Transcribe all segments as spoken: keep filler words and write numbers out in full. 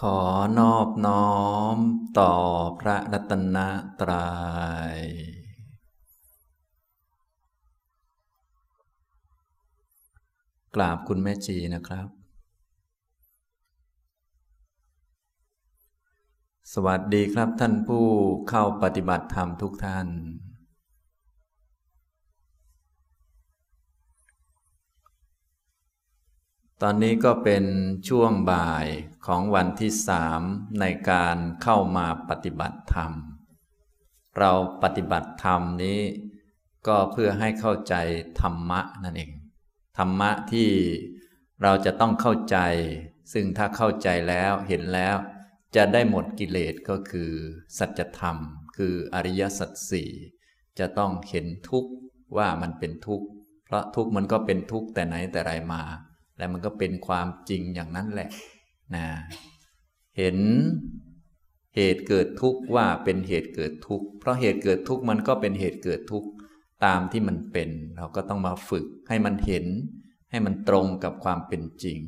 ขอนอบน้อมต่อพระรัตนตรัยกราบคุณแม่จีนะครับสวัสดีครับท่านผู้เข้าปฏิบัติธรรมทุกท่านตอนนี้ก็เป็นช่วงบ่ายของวันที่สามในการเข้ามาปฏิบัติธรรมเราปฏิบัติธรรมนี้ก็เพื่อให้เข้าใจธรรมะนั่นเองธรรมะที่เราจะต้องเข้าใจซึ่งถ้าเข้าใจแล้วเห็นแล้วจะได้หมดกิเลสก็คือสัจธรรมคืออริยสัจสี่จะต้องเห็นทุกข์ว่ามันเป็นทุกข์เพราะทุกข์มันก็เป็นทุกข์แต่ไหนแต่ไรมาและมันก็เป็นความจริงอย่างนั้นแหละนะเห็นเหตุเกิดทุกข์ว่าเป็นเหตุเกิดทุกข์เพราะเหตุเกิดทุกข์มันก็เป็นเหตุเกิดทุกข์ตามที่มันเป็นเราก็ต้องมาฝึกให้มันเห็นให้มันตรงกับความเป็นจริง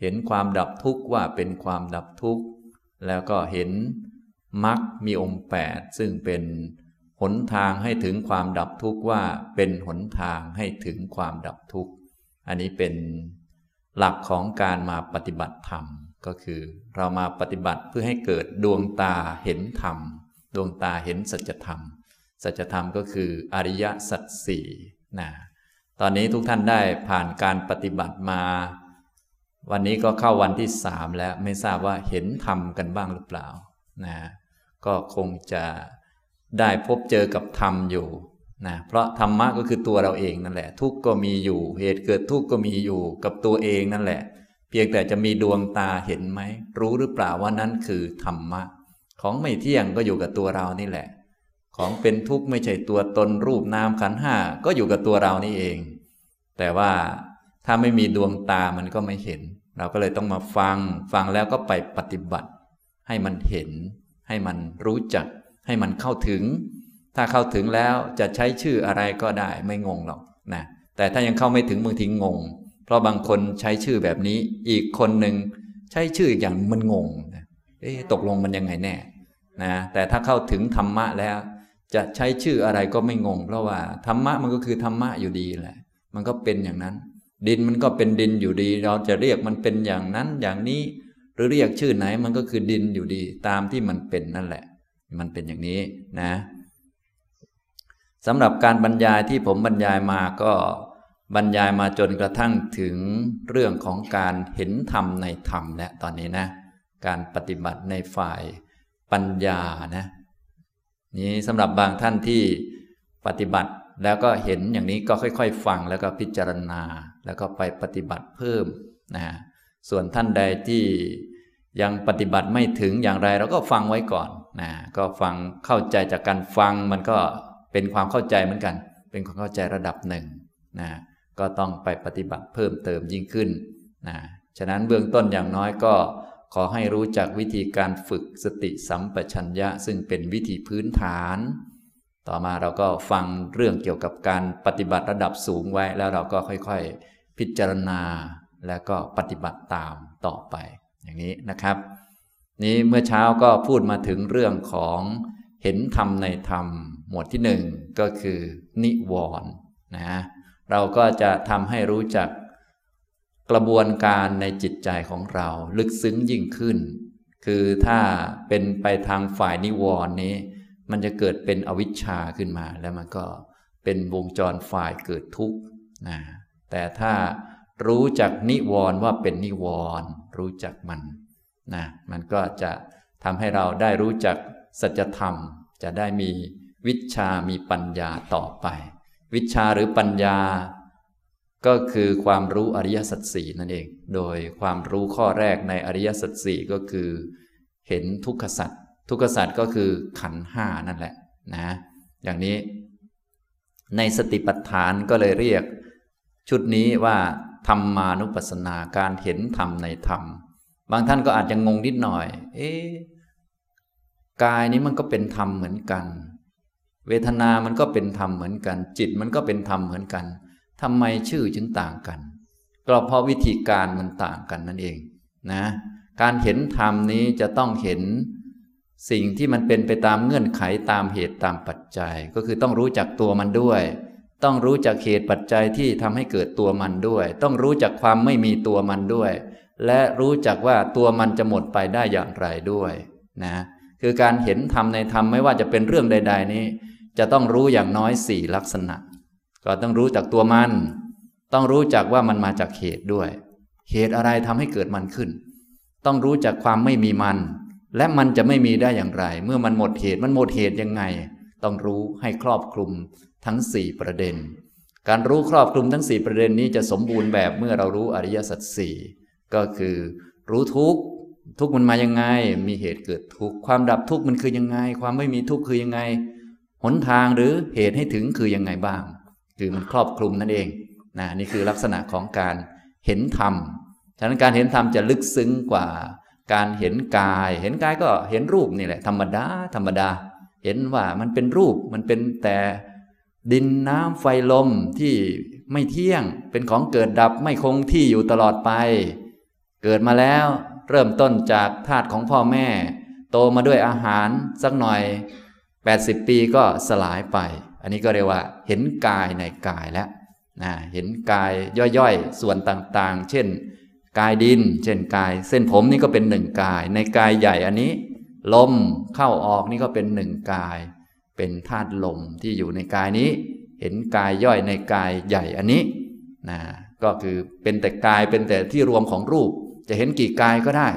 เห็นความดับทุกข์ว่าเป็นความดับทุกข์แล้วก็เห็นมรรคมีองค์แปดซึ่งเป็นหนทางให้ถึงความดับทุกข์ว่าเป็นหนทางให้ถึงความดับทุกข์อันนี้เป็นหลักของการมาปฏิบัติธรรมก็คือเรามาปฏิบัติเพื่อให้เกิดดวงตาเห็นธรรมดวงตาเห็นสัจธรรมสัจธรรมก็คืออริยสัจสี่นะตอนนี้ทุกท่านได้ผ่านการปฏิบัติมาวันนี้ก็เข้าวันที่สามแล้วไม่ทราบว่าเห็นธรรมกันบ้างหรือเปล่านะก็คงจะได้พบเจอกับธรรมอยู่นะเพราะธรรมะก็คือตัวเราเองนั่นแหละทุกข์ก็มีอยู่เหตุเกิดทุกข์ก็มีอยู่กับตัวเองนั่นแหละเพียงแต่จะมีดวงตาเห็นไหมรู้หรือเปล่าว่านั่นคือธรรมะของไม่เที่ยงก็อยู่กับตัวเรานี่แหละของเป็นทุกข์ไม่ใช่ตัวตนรูปนามขันธ์ห้าก็อยู่กับตัวเรานี่เองแต่ว่าถ้าไม่มีดวงตามันก็ไม่เห็นเราก็เลยต้องมาฟังฟังแล้วก็ไปปฏิบัติให้มันเห็นให้มันรู้จักให้มันเข้าถึงถ้าเข้าถึงแล้วจะใช้ชื่ออะไรก็ได้ไม่งงหรอกนะแต่ถ้ายังเข้าไม่ถึงบางทีงงเพราะบางคนใช้ชื่อแบบนี้อีกคนหนึ่งใช้ชื่ออย่างมันงงนะเอ๊ะตกลงมันยังไงแน่นะแต่ถ้าเข้าถึงธรรมะแล้วจะใช้ชื่ออะไรก็ไม่งงเพราะว่าธรรมะมันก็คือธรรมะอยู่ดีแหละมันก็เป็นอย่างนั้นดินมันก็เป็นดินอยู่ดีเราจะเรียกมันเป็นอย่างนั้นอย่างนี้หรือเรียกชื่อไหนมันก็คือดินอยู่ดีตามที่มันเป็นนั่นแหละมันเป็นอย่างนี้นะสำหรับการบรรยายที่ผมบรรยายมาก็บรรยายมาจนกระทั่งถึงเรื่องของการเห็นธรรมในธรรมและตอนนี้นะการปฏิบัติในฝ่ายปัญญานะนี่สำหรับบางท่านที่ปฏิบัติแล้วก็เห็นอย่างนี้ก็ค่อยๆฟังแล้วก็พิจารณาแล้วก็ไปปฏิบัติเพิ่มนะส่วนท่านใดที่ยังปฏิบัติไม่ถึงอย่างไรเราก็ฟังไว้ก่อนนะก็ฟังเข้าใจจากการฟังมันก็เป็นความเข้าใจเหมือนกันเป็นความเข้าใจระดับหนึ่งนะก็ต้องไปปฏิบัติเพิ่มเติมยิ่งขึ้นนะฉะนั้นเบื้องต้นอย่างน้อยก็ขอให้รู้จักวิธีการฝึกสติสัมปชัญญะซึ่งเป็นวิธีพื้นฐานต่อมาเราก็ฟังเรื่องเกี่ยวกับการปฏิบัติระดับสูงไว้แล้วเราก็ค่อยๆพิจารณาแล้วก็ปฏิบัติตามต่อไปอย่างนี้นะครับนี้เมื่อเช้าก็พูดมาถึงเรื่องของเห็นธรรมในธรรมหมวดที่หนึ่งก็คือนิวรณ์นะเราก็จะทำให้รู้จักกระบวนการในจิตใจของเราลึกซึ้งยิ่งขึ้นคือถ้าเป็นไปทางฝ่ายนิวรณ์นี้มันจะเกิดเป็นอวิชชาขึ้นมาแล้วมันก็เป็นวงจรฝ่ายเกิดทุกข์นะแต่ถ้ารู้จักนิวรณ์ว่าเป็นนิวรณ์รู้จักมันนะมันก็จะทำให้เราได้รู้จักสัจธรรมจะได้มีวิชามีปัญญาต่อไปวิชาหรือปัญญาก็คือความรู้อริยสัจสี่นั่นเองโดยความรู้ข้อแรกในอริยสัจสี่ก็คือเห็นทุกขสัจทุกขสัจก็คือขันธ์ห้านั่นแหละนะอย่างนี้ในสติปัฏฐานก็เลยเรียกชุดนี้ว่าธรรมานุปัสสนาการเห็นธรรมในธรรมบางท่านก็อาจจะงงนิดหน่อยเอ๊ะกายนี้มันก็เป็นธรรมเหมือนกันเวทนามันก็เป็นธรรมเหมือนกันจิตมันก็เป็นธรรมเหมือนกันทำไมชื่อจึงต่างกันก็เพราะวิธีการมันต่างกันนั่นเองนะ การเห็นธรรมนี้จะต้องเห็นสิ่งที่มันเป็นไปตามเงื่อนไขตามเหตุตามปัจจัยก็คือต้องรู้จักตัวมันด้วยต้องรู้จักเหตุปัจจัยที่ทำให้เกิดตัวมันด้วยต้องรู้จักความไม่มีตัวมันด้วยและรู้จักว่าตัวมันจะหมดไปได้อย่างไรด้วยนะคือการเห็นธรรมในธรรมไม่ว่าจะเป็นเรื่องใดๆนี้จะต้องรู้อย่างน้อยสี่ลักษณะก็ต้องรู้จักตัวมันต้องรู้จักว่ามันมาจากเหตุด้วยเหตุอะไรทำให้เกิดมันขึ้นต้องรู้จักความไม่มีมันและมันจะไม่มีได้อย่างไรเมื่อมันหมดเหตุมันหมดเหตุยังไงต้องรู้ให้ครอบคลุมทั้งสี่ประเด็นการรู้ครอบคลุมทั้งสี่ประเด็นนี้จะสมบูรณ์แบบเมื่อเรารู้อริยสัจสี่ก็คือรู้ทุกข์ทุกข์มันมายังไงมีเหตุเกิดทุกข์ความดับทุกข์มันคือยังไงความไม่มีทุกข์คือยังไงหนทางหรือเหตุให้ถึงคือยังไงบ้างคือมันครอบคลุมนั่นเองนะนี่คือลักษณะของการเห็นธรรมฉะนั้นการเห็นธรรมจะลึกซึ้งกว่าการเห็นกายเห็นกายก็เห็นรูปนี่แหละธรรมดาธรรมดาเห็นว่ามันเป็นรูปมันเป็นแต่ดินน้ำไฟลมที่ไม่เที่ยงเป็นของเกิดดับไม่คงที่อยู่ตลอดไปเกิดมาแล้วเริ่มต้นจากธาตุของพ่อแม่โตมาด้วยอาหารสักหน่อยแปดสิบปีก็สลายไปอันนี้ก็เรียกว่าเห็นกายในกายแล้วนะเห็นกายย่อยๆส่วนต่างๆเช่นกายดินเช่นกายเส้นผมนี่ก็เป็นหนึ่งกายในกายใหญ่อันนี้ลมเข้าออกนี่ก็เป็นหนึ่งกายเป็นธาตุลมที่อยู่ในกายนี้เห็นกายย่อยในกายใหญ่อันนี้นะก็คือเป็นแต่กายเป็นแต่ที่รวมของรูปจะเห็นกี่กายก็ได้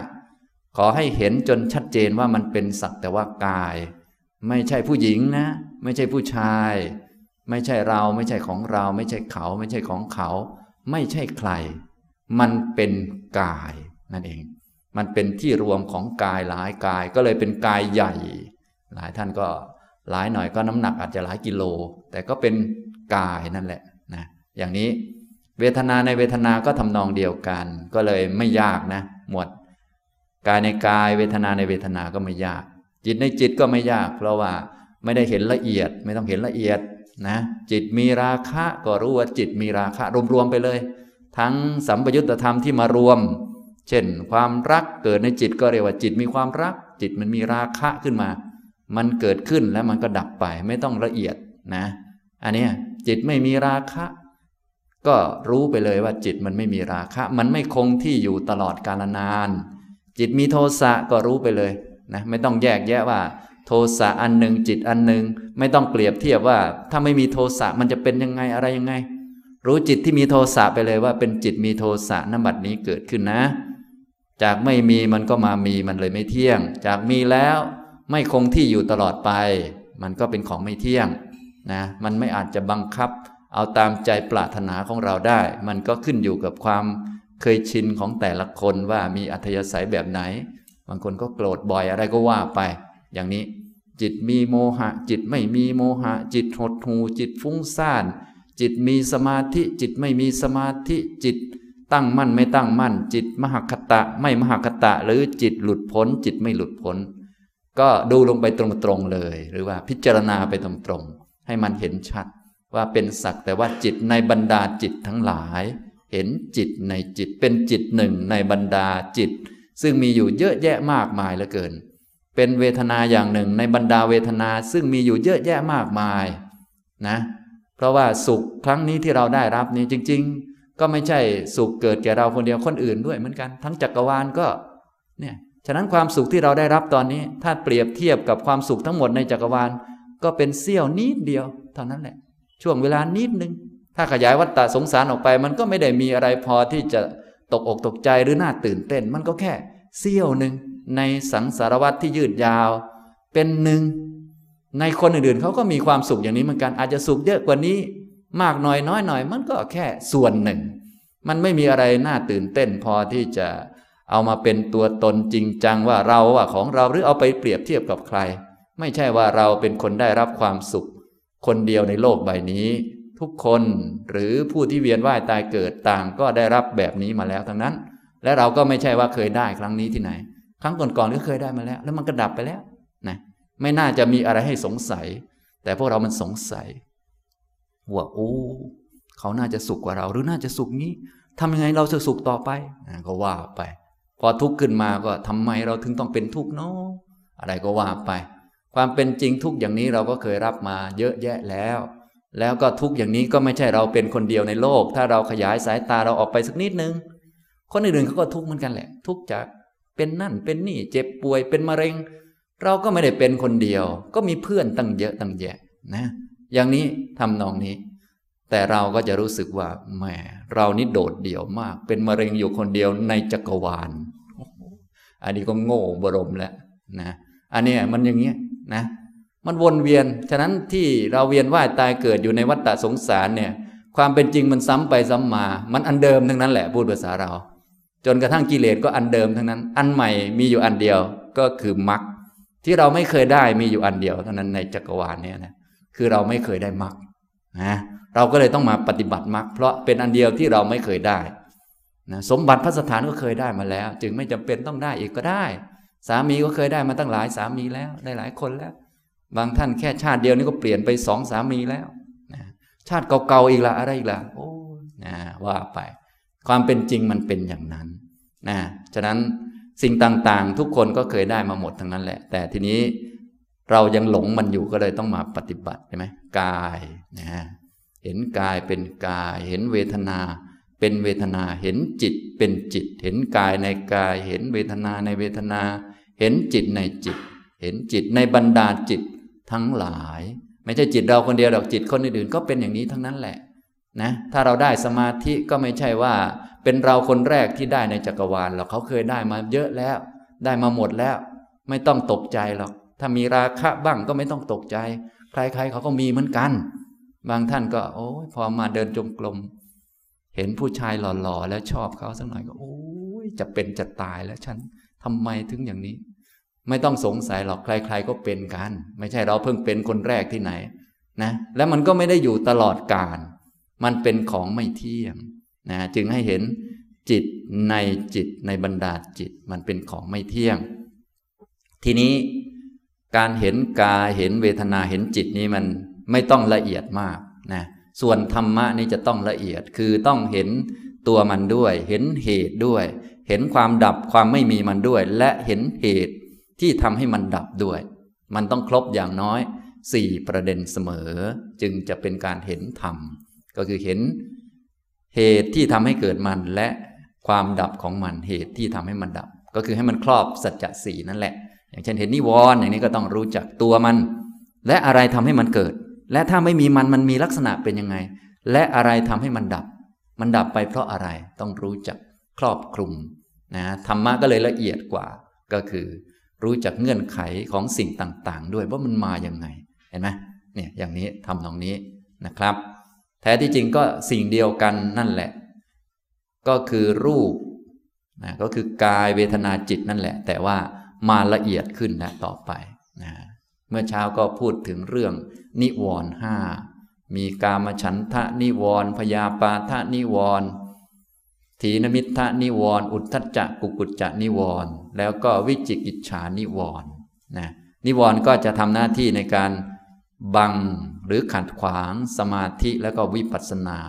ขอให้เห็นจนชัดเจนว่ามันเป็นสักแต่ว่ากายไม่ใช่ผู้หญิงนะไม่ใช่ผู้ชายไม่ใช่เราไม่ใช่ของเราไม่ใช่เขาไม่ใช่ของเขาไม่ใช่ใครมันเป็นกายนั่นเองมันเป็นที่รวมของกายหลายกายก็เลยเป็นกายใหญ่หลายท่านก็หลายหน่อยก็น้ำหนักอาจจะหลายกิโลแต่ก็เป็นกายนั่นแหละนะอย่างนี้เวทนาในเวทนาก็ทำนองเดียวกันก็เลยไม่ยากนะหมวดกายในกายเวทนาในเวทนาก็ไม่ยากจิตในจิตก็ไม่ยากเพราะว่าไม่ได้เห็นละเอียดไม่ต้องเห็นละเอียดนะจิตมีราคะก็รู้ว่าจิตมีราคะรวมๆไปเลยทั้งสัมปยุตตธรรมที่มารวมเช่นความรักเกิดในจิตก็เรียกว่าจิตมีความรักจิตมันมีราคะขึ้นมามันเกิดขึ้นแล้วมันก็ดับไปไม่ต้องละเอียดนะอันนี้จิตไม่มีราคะก็รู้ไปเลยว่าจิตมันไม่มีราคะมันไม่คงที่อยู่ตลอดกาลนานจิตมีโทสะก็รู้ไปเลยนะไม่ต้องแยกแยะว่าโทสะอันหนึ่งจิตอันหนึ่งไม่ต้องเปรียบเทียบว่าถ้าไม่มีโทสะมันจะเป็นยังไงอะไรยังไงรู้จิตที่มีโทสะไปเลยว่าเป็นจิตมีโทสะณ บัดนี้เกิดขึ้นนะจากไม่มีมันก็มามีมันเลยไม่เที่ยงจากมีแล้วไม่คงที่อยู่ตลอดไปมันก็เป็นของไม่เที่ยงนะมันไม่อาจจะบังคับเอาตามใจปรารถนาของเราได้มันก็ขึ้นอยู่กับความเคยชินของแต่ละคนว่ามีอัธยาศัยแบบไหนบางคนก็โกรธบ่อยอะไรก็ว่าไปอย่างนี้จิตมีโมหะจิตไม่มีโมหะจิตหดหู่จิตฟุ้งซ่านจิตมีสมาธิจิตไม่มีสมาธิจิตตั้งมั่นไม่ตั้งมั่นจิตมหคตะไม่มหคตะหรือจิตหลุดพ้นจิตไม่หลุดพ้นก็ดูลงไปตรงๆเลยหรือว่าพิจารณาไปตรงๆให้มันเห็นชัดว่าเป็นสักแต่ว่าจิตในบรรดาจิตทั้งหลายเห็นจิตในจิตเป็นจิตหนึ่งในบรรดาจิตซึ่งมีอยู่เยอะแยะมากมายเหลือเกินเป็นเวทนาอย่างหนึ่งในบรรดาเวทนาซึ่งมีอยู่เยอะแยะมากมายนะเพราะว่าสุขครั้งนี้ที่เราได้รับนี้จริงๆก็ไม่ใช่สุขเกิดแก่เราคนเดียวคนอื่นด้วยเหมือนกันทั้งจักรวาลก็เนี่ยฉะนั้นความสุขที่เราได้รับตอนนี้ถ้าเปรียบเทียบกับความสุขทั้งหมดในจักรวาลก็เป็นเสี้ยวนิดเดียวเท่านั้นแหละช่วงเวลานิดนึงถ้าขยายวัฏฏะสงสารออกไปมันก็ไม่ได้มีอะไรพอที่จะตกอกตกใจหรือน่าตื่นเต้นมันก็แค่เสี้ยวนึงในสังสารวัฏที่ยืดยาวเป็นหนึ่งในคนอื่นๆเขาก็มีความสุขอย่างนี้เหมือนกันอาจจะสุขเยอะกว่านี้มากหน่อยน้อยหน่อยมันก็แค่ส่วนหนึ่งมันไม่มีอะไรน่าตื่นเต้นพอที่จะเอามาเป็นตัวตนจริงจังว่าเราว่าของเราหรือเอาไปเปรียบเทียบกับใครไม่ใช่ว่าเราเป็นคนได้รับความสุขคนเดียวในโลกใบนี้ทุกคนหรือผู้ที่เวียนว่ายตายเกิดต่างก็ได้รับแบบนี้มาแล้วทั้งนั้นและเราก็ไม่ใช่ว่าเคยได้ครั้งนี้ที่ไหนครั้งก่อนๆก็เคยได้มาแล้วแล้วมันก็ดับไปแล้วนะไม่น่าจะมีอะไรให้สงสัยแต่พวกเรามันสงสัยว่าโอ้เขาน่าจะสุขกว่าเราหรือน่าจะสุขนี้ทำยังไงเราจะสุขต่อไปก็ว่าไป พอทุกข์ขึ้นมาก็ทำไมเราถึงต้องเป็นทุกข์เนาะอะไรก็ว่าไปความเป็นจริงทุกข์อย่างนี้เราก็เคยรับมาเยอะแยะแล้วแล้วก็ทุกข์อย่างนี้ก็ไม่ใช่เราเป็นคนเดียวในโลกถ้าเราขยายสายตาเราออกไปสักนิดนึงคนอื่นๆเขาก็ทุกข์เหมือนกันแหละทุกข์จากเป็นนั่นเป็นนี่เจ็บป่วยเป็นมะเร็งเราก็ไม่ได้เป็นคนเดียวก็มีเพื่อนตั้งเยอะตั้งแยะนะอย่างนี้ทำนองนี้แต่เราก็จะรู้สึกว่าแหมเรานี่โดดเดี่ยวมากเป็นมะเร็งอยู่คนเดียวในจักรวาลอันนี้ก็โง่บรมแล้วนะอันนี้มันอย่างเงี้ยนะมันวนเวียนฉะนั้นที่เราเวียนว่ายตายเกิดอยู่ในวัฏฏะสงสารเนี่ยความเป็นจริงมันซ้ำไปซ้ำมามันอันเดิมทั้งนั้นแหละพูดภาษาเราจนกระทั่งกิเลสก็อันเดิมทั้งนั้นอันใหม่มีอยู่อันเดียวก็คือมรรคที่เราไม่เคยได้มีอยู่อันเดียวเท่านั้นในจักรวาลเนี่ยนะคือเราไม่เคยได้มรรคนะเราก็เลยต้องมาปฏิบัติมรรคเพราะเป็นอันเดียวที่เราไม่เคยได้นะสมบัติพระสถานก็เคยได้มาแล้วจึงไม่จำเป็นต้องได้อีกก็ได้สามีก็เคยได้มาตั้งหลายสามีแล้วได้หลายคนแล้วบางท่านแค่ชาติเดียวนี่ก็เปลี่ยนไปสองสามีแล้วนะชาติเก่าๆอีกละอะไรอีกละโอ้นะว่าไปความเป็นจริงมันเป็นอย่างนั้นนะฉะนั้นสิ่งต่างๆทุกคนก็เคยได้มาหมดทั้งนั้นแหละแต่ทีนี้เรายังหลงมันอยู่ก็เลยต้องมาปฏิบัติใช่ไหมกายนะเห็นกายเป็นกายเห็นเวทนาเป็นเวทนาเห็นจิตเป็นจิตเห็นกายในกายเห็นเวทนาในเวทนาเห็นจิตในจิตเห็นจิตในบรรดาจิตทั้งหลายไม่ใช่จิตเราคนเดียวหรอกจิตคนอื่นๆก็เป็นอย่างนี้ทั้งนั้นแหละนะถ้าเราได้สมาธิก็ไม่ใช่ว่าเป็นเราคนแรกที่ได้ในจักรวาลหรอกเขาเคยได้มาเยอะแล้วได้มาหมดแล้วไม่ต้องตกใจหรอกถ้ามีราคะบ้างก็ไม่ต้องตกใจใครๆเขาก็มีเหมือนกันบางท่านก็โอ้ยพอมาเดินจงกรมเห็นผู้ชายหล่อๆแล้วชอบเขาสักหน่อยก็โอ้ยจะเป็นจะตายแล้วฉันทำไมถึงอย่างนี้ไม่ต้องสงสัยหรอกใครๆก็เป็นกันไม่ใช่เราเพิ่งเป็นคนแรกที่ไหนนะและมันก็ไม่ได้อยู่ตลอดกาลมันเป็นของไม่เที่ยงนะจึงให้เห็นจิตในจิตในบรรดาจิตมันเป็นของไม่เที่ยงทีนี้การเห็นกายเห็นเวทนาเห็นจิตนี้มันไม่ต้องละเอียดมากนะส่วนธรรมะนี่จะต้องละเอียดคือต้องเห็นตัวมันด้วยเห็นเหตุด้วยเห็นความดับความไม่มีมันด้วยและเห็นเหตุที่ทำให้มันดับด้วยมันต้องครบอย่างน้อยสี่ประเด็นเสมอจึงจะเป็นการเห็นธรรมก็คือเห็นเหตุที่ทำให้เกิดมันและความดับของมันเหตุที่ทำให้มันดับก็คือให้มันครอบสัจจะสี่นั่นแหละอย่างเช่นเห็นนิวรณ์อย่างนี้ก็ต้องรู้จักตัวมันและอะไรทำให้มันเกิดและถ้าไม่มีมันมันมีลักษณะเป็นยังไงและอะไรทำให้มันดับมันดับไปเพราะอะไรต้องรู้จักครอบคลุมนะธรรมะก็เลยละเอียดกว่าก็คือรู้จักเงื่อนไขของสิ่งต่างๆด้วยว่ามันมาอย่างไงเห็นไหมเนี่ยอย่างนี้ทำตรงนี้นะครับแท้ที่จริงก็สิ่งเดียวกันนั่นแหละก็คือรูปนะก็คือกายเวทนาจิตนั่นแหละแต่ว่ามาละเอียดขึ้นนะต่อไปนะเมื่อเช้าก็พูดถึงเรื่องนิวรณ์ห้ามีกามฉันทะนิวรณ์พยาปาทะนิวรณ์ถีนมิทธะนิวรณ์อุทธัจจะกุกุจจะนิวรณ์แล้วก็วิจิกิจฉานิวรณ์นะนิวรณ์ก็จะทำหน้าที่ในการบังหรือขัดขวางสมาธิแล้วก็วิปัสสนา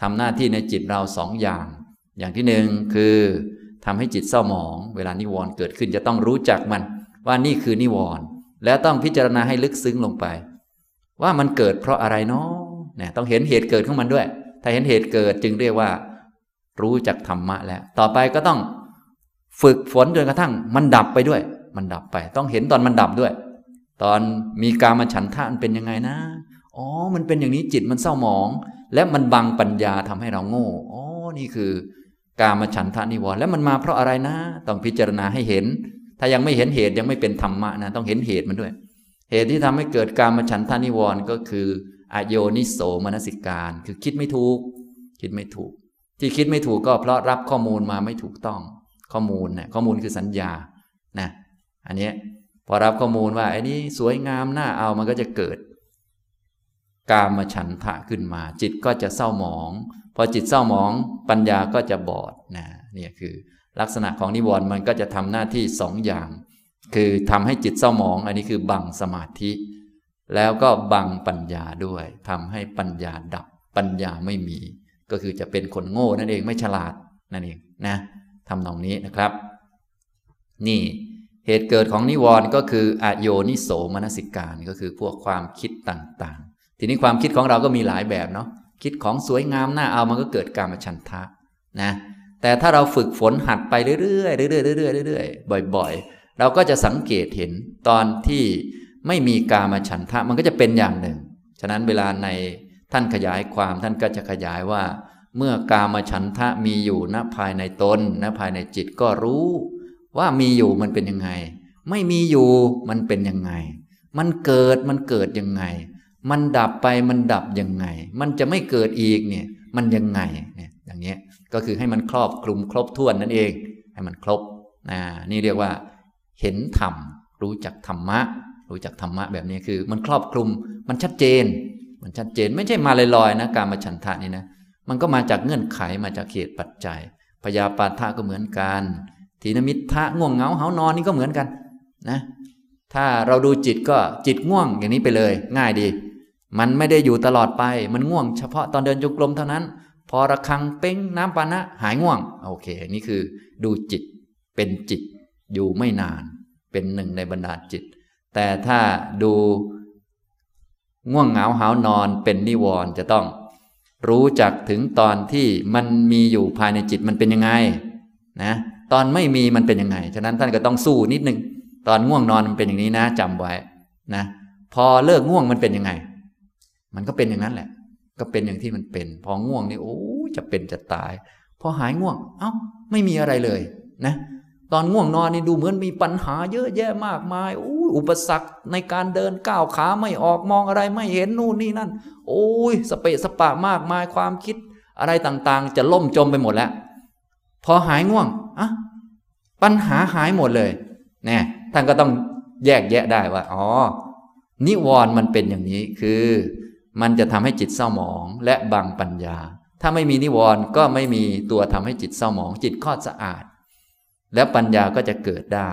ทำหน้าที่ในจิตเราสองอย่างอย่างที่หนึ่งคือทำให้จิตเศร้าหมองเวลานิวรณ์เกิดขึ้นจะต้องรู้จักมันว่านี่คือนิวรณ์และต้องพิจารณาให้ลึกซึ้งลงไปว่ามันเกิดเพราะอะไรเนาะเนี่ยต้องเห็นเหตุเกิดของมันด้วยถ้าเห็นเหตุเกิดจึงเรียกว่ารู้จักธรรมะแล้วต่อไปก็ต้องฝึกฝนจนกระทั่งมันดับไปด้วยมันดับไปต้องเห็นตอนมันดับด้วยตอนมีกามฉันทะมันเป็นยังไงนะอ๋อมันเป็นอย่างนี้จิตมันเศร้าหมองและมันบังปัญญาทำให้เราโง่อ๋อนี่คือกามฉันทะนิวรณ์แล้วมันมาเพราะอะไรนะต้องพิจารณาให้เห็นถ้ายังไม่เห็นเหตุยังไม่เป็นธรรมะนะต้องเห็นเหตุมันด้วยเหตุที่ทำให้เกิดกามฉันทะนิวรณ์ก็คืออโยนิโสมนสิการคือคิดไม่ถูกคิดไม่ถูกที่คิดไม่ถูกก็เพราะรับข้อมูลมาไม่ถูกต้องข้อมูลเนี่ยข้อมูลคือสัญญานะอันนี้พอรับข้อมูลว่าไอ้นี่สวยงามน่าเอามันก็จะเกิดกามฉันทะขึ้นมาจิตก็จะเศร้าหมองพอจิตเศร้าหมองปัญญาก็จะบอดนะนี่คือลักษณะของนิวรณ์มันก็จะทำหน้าที่สองอย่างคือทำให้จิตเศร้าหมองอันนี้คือบังสมาธิแล้วก็บังปัญญาด้วยทำให้ปัญญาดับปัญญาไม่มีก็คือจะเป็นคนโง่นั่นเองไม่ฉลาดนั่นเองนะทำนองนี้นะครับ นี่เหตุเกิดของนิวรณ์ก็คืออโยนิโสมนสิการก็คือพวกความคิดต่างๆทีนี้ความคิดของเราก็มีหลายแบบเนาะคิดของสวยงามน่าเอามันก็เกิดกามฉันทะนะแต่ถ้าเราฝึกฝนหัดไปเรื่อยๆเรื่อยๆเรื่อยๆเรื่อยๆบ่อยๆเราก็จะสังเกตเห็นตอนที่ไม่มีกามฉันทะมันก็จะเป็นอย่างหนึ่งฉะนั้นเวลาในท่านขยายความท่านก็จะขยายว่าเมื่อกามฉันทะมีอยู่ณภายในตนณภายในจิตก็รู้ว่ามีอยู่มันเป็นยังไงไม่มีอยู่มันเป็นยังไงมันเกิดมันเกิดยังไงมันดับไปมันดับยังไงมันจะไม่เกิดอีกเนี่ยมันยังไงเนี่ยอย่างเงี้ยก็คือให้มันครอบคลุมครบถ้วนนั่นเองให้มันครบอ่านี่เรียกว่าเห็นธรรมรู้จักธรรมะรู้จักธรรมะแบบนี้คือมันครอบคลุมมันชัดเจนมันชัดเจนไม่ใช่มาลอยๆนะกามฉันทะนี่นะมันก็มาจากเงื่อนไขมาจากเหตุปัจจัยพยาปาทะก็เหมือนกันถีนมิทธะง่วงเหงาหาวนอนนี่ก็เหมือนกันนะถ้าเราดูจิตก็จิตง่วงอย่างนี้ไปเลยง่ายดีมันไม่ได้อยู่ตลอดไปมันง่วงเฉพาะตอนเดินจงกรมเท่านั้นพอระฆังเป้งน้ำปานะหายง่วงโอเคนี่คือดูจิตเป็นจิตอยู่ไม่นานเป็นหนึ่งในบรรดาจิตแต่ถ้าดูง่วงเหงาหาวนอนเป็นนิวรณ์จะต้องรู้จักถึงตอนที่มันมีอยู่ภายในจิตมันเป็นยังไงนะตอนไม่มีมันเป็นยังไงฉะนั้นท่านก็ต้องสู้นิดนึงตอนง่วงนอนมันเป็นอย่างนี้นะจำไว้นะพอเลิกง่วงมันเป็นยังไงมันก็เป็นอย่างนั้นแหละก็เป็นอย่างที่มันเป็นพอง่วงนี่โอ้จะเป็นจะตายพอหายง่วงเอ้าไม่มีอะไรเลยนะตอนง่วงนอนนี่ดูเหมือนมีปัญหาเยอะแยะมากมายโอ้อุปสรรคในการเดินก้าวขาไม่ออกมองอะไรไม่เห็นนู่นนี่นั่นโอ้ยสเปะสปะมากมายความคิดอะไรต่างๆจะล่มจมไปหมดแล้วพอหายง่วงอ่ะปัญหาหายหมดเลยเนี่ยท่านก็ต้องแยกแยะได้ว่าอ๋อนิวรณ์มันเป็นอย่างนี้คือมันจะทำให้จิตเศร้าหมองและบังปัญญาถ้าไม่มีนิวรณ์ก็ไม่มีตัวทำให้จิตเศร้าหมองจิตคลอดสะอาดแล้วปัญญาก็จะเกิดได้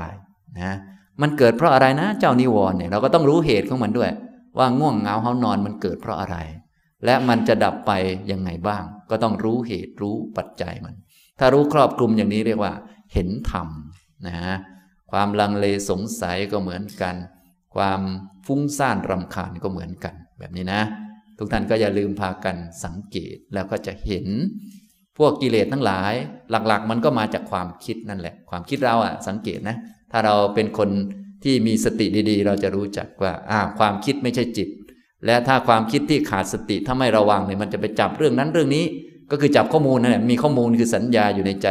นะมันเกิดเพราะอะไรนะเจ้านิวรณ์เนี่ยเราก็ต้องรู้เหตุของมันด้วยว่าง่วงเหงาเฮานอนมันเกิดเพราะอะไรและมันจะดับไปยังไงบ้างก็ต้องรู้เหตุรู้ปัจจัยมันถ้ารู้ครอบคลุมอย่างนี้เรียกว่าเห็นธรรมนะความลังเลสงสัยก็เหมือนกันความฟุ้งซ่านรำคาญก็เหมือนกันแบบนี้นะทุกท่านก็อย่าลืมพากันสังเกตแล้วก็จะเห็นพวกกิเลสทั้งหลายหลักๆมันก็มาจากความคิดนั่นแหละความคิดเราอะสังเกตนะถ้าเราเป็นคนที่มีสติดีๆเราจะรู้จักว่าอ่าความคิดไม่ใช่จิตและถ้าความคิดที่ขาดสติถ้าไม่ระวังเนี่ยมันจะไปจับเรื่องนั้นเรื่องนี้ก็คือจับข้อมูลนั่นแหละมีข้อมูลคือสัญญาอยู่ในใจ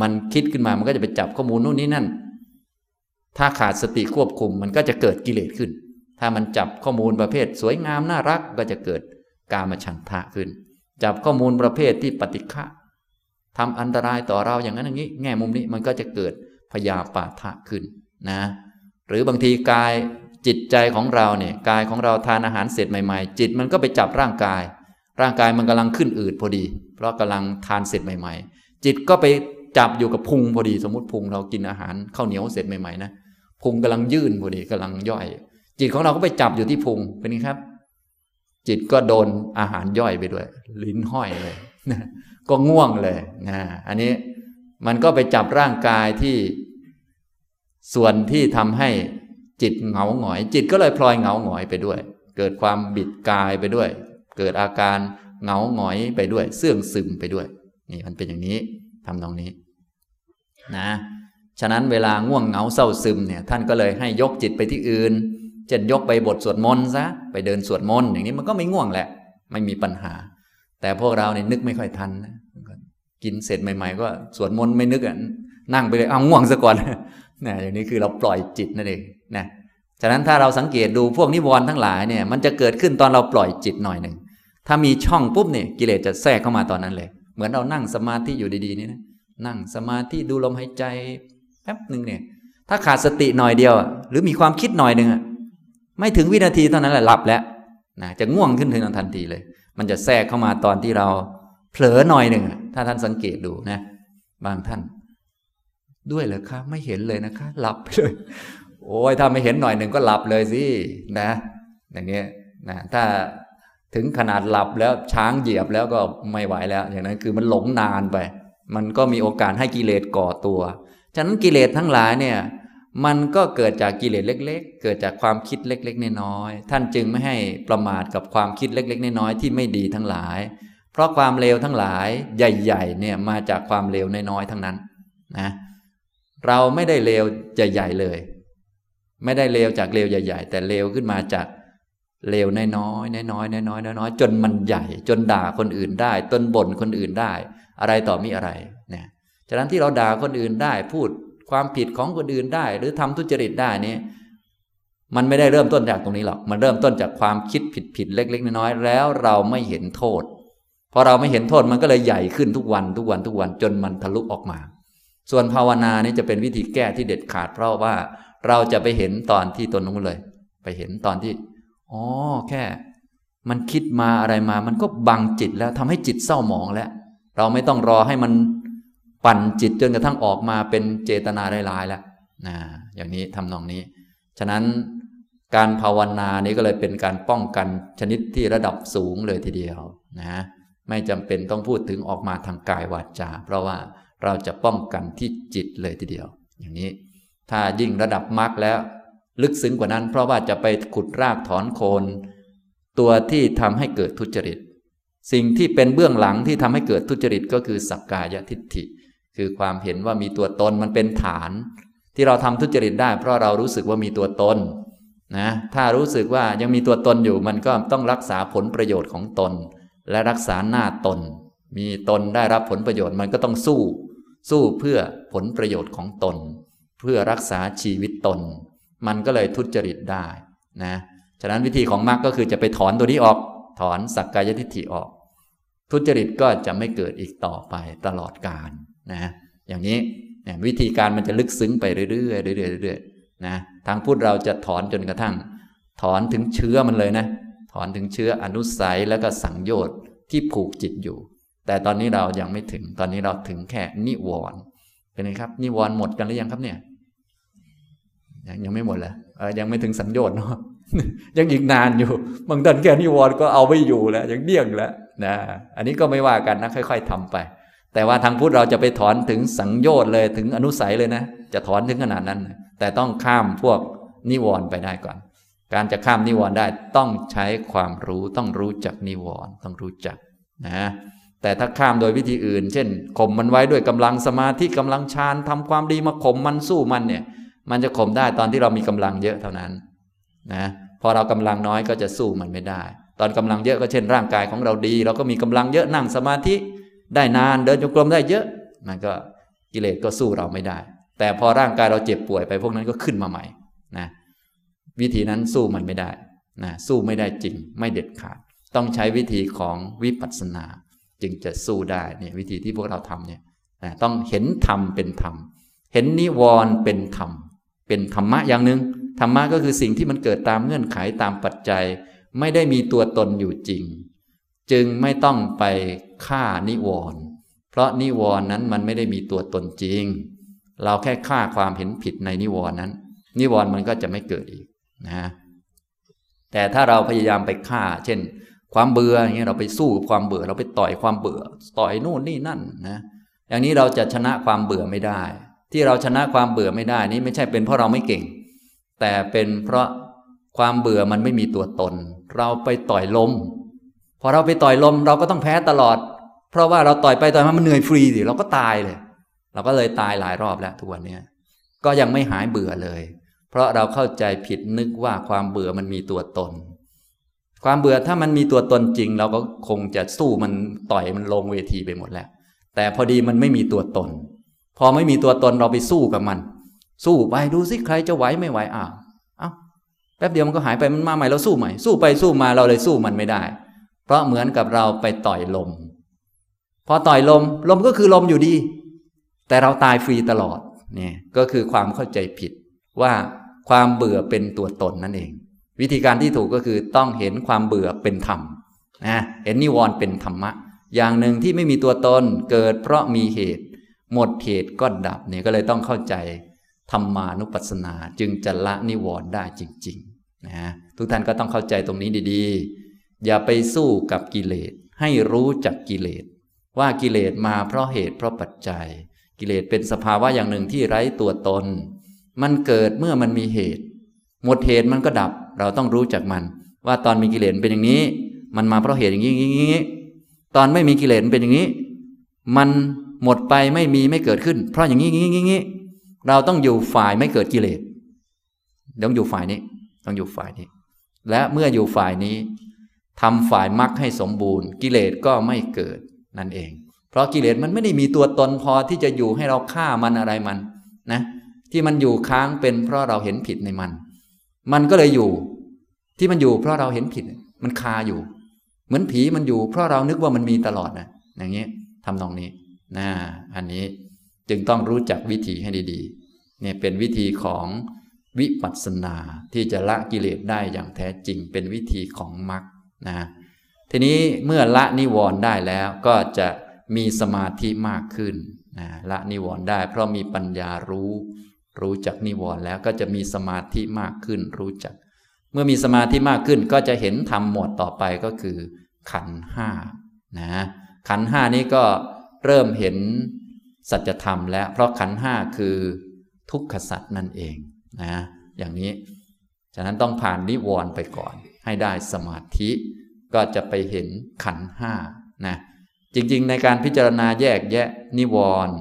มันคิดขึ้นมามันก็จะไปจับข้อมูลนู่นนี่นั่นถ้าขาดสติควบคุมมันก็จะเกิดกิเลสขึ้นถ้ามันจับข้อมูลประเภทสวยงามน่ารักก็จะเกิดกามฉันทะขึ้นจับข้อมูลประเภทที่ปฏิฆะทำอันตรายต่อเราอย่างนั้นอย่างนี้แง่มุมนี้มันก็จะเกิดพยาปาทะขึ้นนะหรือบางทีกายจิตใจของเราเนี่ยกายของเราทานอาหารเสร็จใหม่ๆจิตมันก็ไปจับร่างกายร่างกายมันกำลังขึ้นอืดพอดีเพราะกำลังทานเสร็จใหม่ๆจิตก็ไปจับอยู่กับพุงพอดีสมมติพุงเรากินอาหารข้าวเหนียวเสร็จใหม่ๆนะพุงกำลังยื่นพอดีกำลังย่อยจิตของเราก็ไปจับอยู่ที่พุงเป็นไงครับจิตก็โดนอาหารย่อยไปด้วยลิ้นห้อยเลยก็ง่วงเลยนะอันนี้มันก็ไปจับร่างกายที่ส่วนที่ทำให้จิตเหงาหงอยจิตก็เลยพลอยเหงาหงอยไปด้วยเกิดความบิดกายไปด้วยเกิดอาการเหงาหงอยไปด้วยเสื่องซึมไปด้วยนี่มันเป็นอย่างนี้ทำตรงนี้นะฉะนั้นเวลาง่วงเหงาเศร้าซึมเนี่ยท่านก็เลยให้ยกจิตไปที่อื่นเช่นยกไปบทสวดมนต์ซะไปเดินสวดมนต์อย่างนี้มันก็ไม่ง่วงแหละไม่มีปัญหาแต่พวกเราเนี่ยนึกไม่ค่อยทันนะกินเสร็จใหม่ๆก็สวดมนต์ไม่นึกอ่ะนั่งไปเลยเอาง่วงซะก่อนนะอย่างนี้คือเราปล่อยจิตนั่นเองนะฉะนั้นถ้าเราสังเกตดูพวกนิวรณ์ทั้งหลายเนี่ยมันจะเกิดขึ้นตอนเราปล่อยจิตหน่อยนึงถ้ามีช่องปุ๊บเนี่ยกิเลสจะแทรกเข้ามาตอนนั้นเลยเหมือนเรานั่งสมาธิอยู่ดีๆนี่นะนั่งสมาธิดูลมหายใจแป๊บนึงเนี่ยถ้าขาดสติหน่อยเดียวหรือมีความคิดหน่อยนึงอ่ะไม่ถึงวินาทีเท่านั้นแหละหลับแล้วนะจะง่วงขึ้นถึงทันทีเลยมันจะแทรกเข้ามาตอนที่เราเผลอหน่อยหนึ่งถ้าท่านสังเกตดูนะบางท่านด้วยเหรอคะไม่เห็นเลยนะคะหลับไปเลยโอ้ยถ้าไม่เห็นหน่อยหนึ่งก็หลับเลยสินะอย่างเงี้ยนะถ้าถึงขนาดหลับแล้วช้างเหยียบแล้วก็ไม่ไหวแล้วอย่างนั้นคือมันหลงนานไปมันก็มีโอกาสให้กิเลสก่อตัว ฉะนั้นกิเลสทั้งหลายเนี่ยมันก็เกิดจากกิเลสเล็กๆเกิดจากความคิดเล็กๆน้อยๆท่านจึงไม่ให้ประมาทกับความคิดเล็กๆน้อยๆที่ไม่ดีทั้งหลายเพราะความเลวทั้งหลายใหญ่ๆเนี่ยมาจากความเลวน้อยๆทั้งนั้นนะเราไม่ได้เลวใหญ่ๆเลยไม่ได้เลวจากเลวใหญ่ๆแต่เลวขึ้นมาจากเลวน้อยน้อยน้อยน้อยน้อยจนมันใหญ่จนด่าคนอื่นได้จนบ่นคนอื่นได้อะไรต่อมีอะไรเนี่ยฉะนั้นที่เราด่าคนอื่นได้พูดความผิดของคนอื่นได้หรือทำทุจริตได้นี้มันไม่ได้เริ่มต้นจากตรงนี้หรอกมันเริ่มต้นจากความคิดผิดๆเล็กๆน้อยๆแล้วเราไม่เห็นโทษพอเราไม่เห็นโทษมันก็เลยใหญ่ขึ้นทุกวันทุกวันทุกวันจนมันทะลุออกมาส่วนภาวนานี่จะเป็นวิธีแก้ที่เด็ดขาดเพราะว่าเราจะไปเห็นตอนที่ตนนู้นเลยไปเห็นตอนที่อ๋อแค่มันคิดมาอะไรมามันก็บังจิตแล้วทำให้จิตเศร้าหมองแล้วเราไม่ต้องรอให้มันปั่นจิตจนกระทั่งออกมาเป็นเจตนาร้ายๆแล้วนะอย่างนี้ทำนองนี้ฉะนั้นการภาวนานี้ก็เลยเป็นการป้องกันชนิดที่ระดับสูงเลยทีเดียวนะไม่จำเป็นต้องพูดถึงออกมาทางกายวาจาเพราะว่าเราจะป้องกันที่จิตเลยทีเดียวอย่างนี้ถ้ายิ่งระดับมรรคแล้วลึกซึ้งกว่านั้นเพราะว่าจะไปขุดรากถอนโคนตัวที่ทำให้เกิดทุจริตสิ่งที่เป็นเบื้องหลังที่ทำให้เกิดทุจริตก็คือสักกายทิฏฐิคือความเห็นว่ามีตัวตนมันเป็นฐานที่เราทำทุจริตได้เพราะเรารู้สึกว่ามีตัวตนนะถ้ารู้สึกว่ายังมีตัวตนอยู่มันก็ต้องรักษาผลประโยชน์ของตนและรักษาหน้าตนมีตนได้รับผลประโยชน์มันก็ต้องสู้สู้เพื่อผลประโยชน์ของตนเพื่อรักษาชีวิตตนมันก็เลยทุจริตได้นะฉะนั้นวิธีของมรรคก็คือจะไปถอนตัวนี้ออกถอนสักกายทิฏฐิออกทุจริตก็จะไม่เกิดอีกต่อไปตลอดกาลนะอย่างนี้เนี่ยวิธีการมันจะลึกซึ้งไปเรื่อยๆเรื่อยๆเรื่อยๆนะทางพุทธเราจะถอนจนกระทั่งถอนถึงเชื้อมันเลยนะถอนถึงเชื้ออนุสัยแล้วก็สังโยชน์ที่ผูกจิตอยู่แต่ตอนนี้เรายังไม่ถึงตอนนี้เราถึงแค่นิวรณ์เป็นไงครับนิวรณ์หมดกันหรือยังครับเนี่ยยังไม่หมดเลยยังไม่ถึงสังโยชน์เนาะยังอีกนานอยู่บางตอนแค่นิวรณ์ก็เอาไม่อยู่แล้วยังเดี่ยงแล้วนะอันนี้ก็ไม่ว่ากันนะค่อยๆทำไปแต่ว่าทางพุทธเราจะไปถอนถึงสังโยชน์เลยถึงอนุสัยเลยนะจะถอนถึงขนาดนั้นแต่ต้องข้ามพวกนิวรณ์ไปได้ก่อนการจะข้ามนิวรณ์ได้ต้องใช้ความรู้ต้องรู้จักนิวรณ์ต้องรู้จักนะแต่ถ้าข้ามโดยวิธีอื่นเช่นข่มมันไว้ด้วยกำลังสมาธิกำลังฌานทำความดีมาข่มมันสู้มันเนี่ยมันจะข่มได้ตอนที่เรามีกำลังเยอะเท่านั้นนะพอเรากำลังน้อยก็จะสู้มันไม่ได้ตอนกำลังเยอะก็เช่นร่างกายของเราดีเราก็มีกำลังเยอะนั่งสมาธิได้นานเดินจงกรมได้เยอะมันก็กิเลสก็สู้เราไม่ได้แต่พอร่างกายเราเจ็บป่วยไปพวกนั้นก็ขึ้นมาใหม่นะวิธีนั้นสู้มันไม่ได้นะสู้ไม่ได้จริงไม่เด็ดขาดต้องใช้วิธีของวิปัสสนาจึงจะสู้ได้เนี่ยวิธีที่พวกเราทำเนี่ยนะต้องเห็นธรรมเป็นธรรมเห็นนิวรณ์เป็นธรรมเป็นธรรมะอย่างหนึ่งธรรมะก็คือสิ่งที่มันเกิดตามเงื่อนไขตามปัจจัยไม่ได้มีตัวตนอยู่จริงจึงไม่ต้องไปฆ่านิวรณ์เพราะนิวรณ์นั้นมันไม่ได้มีตัวตนจริงเราแค่ฆ่าความเห็นผิดในนิวรณ์นั้นนิวรณ์มันก็จะไม่เกิดอีกนะแต่ถ้าเราพยายามไปฆ่าเช่นความเบื่ออย่างเงี้ยเราไปสู้กับความเบื่อเราไปต่อยความเบื่อต่อยนู่นนี่นั่นนะอย่างนี้เราจะชนะความเบื่อไม่ได้ที่เราชนะความเบื่อไม่ได้นี่ไม่ใช่เป็นเพราะเราไม่เก่งแต่เป็นเพราะความเบื่อมันไม่มีตัวตนเราไปต่อยลมพอเราไปต่อยลมเราก็ต้องแพ้ตลอดเพราะว่าเราต่อยไปต่อยมามันเหนื่อยฟรีสิเราก็ตายเลยเราก็เลยตายหลายรอบแล้วทุกวันนี้ก็ยังไม่หายเบื่อเลยเพราะเราเข้าใจผิดนึกว่าความเบื่อมันมีตัวตนความเบื่อถ้ามันมีตัวตนจริงเราก็คงจะสู้มันต่อยมันลงเวทีไปหมดแล้วแต่พอดีมันไม่มีตัวตนพอไม่มีตัวตนเราไปสู้กับมันสู้ไปดูสิใครจะไหวไม่ไหวอ้าวเอ้าแป๊บเดียวมันก็หายไปมันมาใหม่เราสู้ใหม่สู้ไปสู้มาเราเลยสู้มันไม่ได้เพราะเหมือนกับเราไปต่อยลมพอต่อยลมลมก็คือลมอยู่ดีแต่เราตายฟรีตลอดนี่ก็คือความเข้าใจผิดว่าความเบื่อเป็นตัวตนนั่นเองวิธีการที่ถูกก็คือต้องเห็นความเบื่อเป็นธรรมนะเห็นนิวรณ์เป็นธรรมะอย่างหนึ่งที่ไม่มีตัวตนเกิดเพราะมีเหตุหมดเหตุก็ดับเนี่ยก็เลยต้องเข้าใจธรรมานุปัสสนาจึงจะละนิวรณ์ได้จริงๆนะทุกท่านก็ต้องเข้าใจตรงนี้ดีๆอย่าไปสู้กับกิเลสให้รู้จักกิเลสว่ากิเลสมาเพราะเหตุเพราะปัจจัย กิเลสเป็นสภาวะอย่างหนึ่งที่ไร้ตัวตนมันเกิดเมื่อมันมีเหตุหมดเหตุมันก็ดับเราต้องรู้จักมันว่าตอนมีกิเลสเป็นอย่างนี้มันมาเพราะเหตุอย่างนี้ตอนไม่มีกิเลสเป็นอย่างนี้มันหมดไปไม่มีไม่เกิดขึ้นเพราะอย่างนี้งี้เราต้องอยู่ฝ่ายไม่เกิดกิเลสต้องอยู่ฝ่ายนี้ต้องอยู่ฝ่ายนี้และเมื่ออยู่ฝ่ายนี้ทำฝ่ายมรรคให้สมบูรณ์กิเลสก็ไม่เกิดนั่นเองเพราะกิเลสมันไม่ได้มีตัวตนพอที่จะอยู่ให้เราฆ่ามันอะไรมันนะที่มันอยู่ค้างเป็นเพราะเราเห็นผิดในมันมันก็เลยอยู่ที่มันอยู่เพราะเราเห็นผิดมันคาอยู่เหมือนผีมันอยู่เพราะเรานึกว่ามันมีตลอดนะอย่างนี้ทำนองนี้นะอันนี้จึงต้องรู้จักวิธีให้ดีๆเนี่ยเป็นวิธีของวิปัสสนาที่จะละกิเลสได้อย่างแท้จริงเป็นวิธีของมรรคนะทีนี้เมื่อละนิวรณ์ได้แล้วก็จะมีสมาธิมากขึ้นนะละนิวรณ์ได้เพราะมีปัญญารู้รู้จักนิวรณ์แล้วก็จะมีสมาธิมากขึ้นรู้จักเมื่อมีสมาธิมากขึ้นก็จะเห็นธรรมหมวดต่อไปก็คือขันธ์ห้านะขันธ์ห้านี้ก็เริ่มเห็นสัจธรรมแล้วเพราะขันธ์ห้าคือทุกขสัจนั่นเองนะอย่างนี้ฉะนั้นต้องผ่านนิวรณ์ไปก่อนให้ได้สมาธิก็จะไปเห็นขันธ์ห้านะจริงๆในการพิจารณาแยกแยะนิวรณ์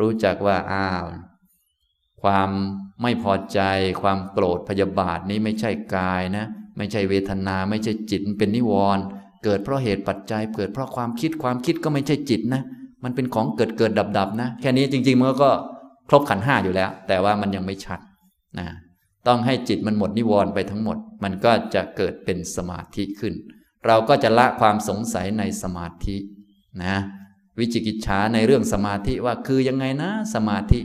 รู้จักว่าอ้าวความไม่พอใจความโกรธพยาบาทนี้ไม่ใช่กายนะไม่ใช่เวทนาไม่ใช่จิตเป็นนิวรณ์เกิดเพราะเหตุปัจจัยเกิดเพราะความคิดความคิดก็ไม่ใช่จิตนะมันเป็นของเกิดเกิดดับดับนะแค่นี้จริงๆมันก็ครบขันธ์ห้าอยู่แล้วแต่ว่ามันยังไม่ชัดนะต้องให้จิตมันหมดนิวรณ์ไปทั้งหมดมันก็จะเกิดเป็นสมาธิขึ้นเราก็จะละความสงสัยในสมาธินะวิจิกิจฉาในเรื่องสมาธิว่าคือยังไงนะสมาธิ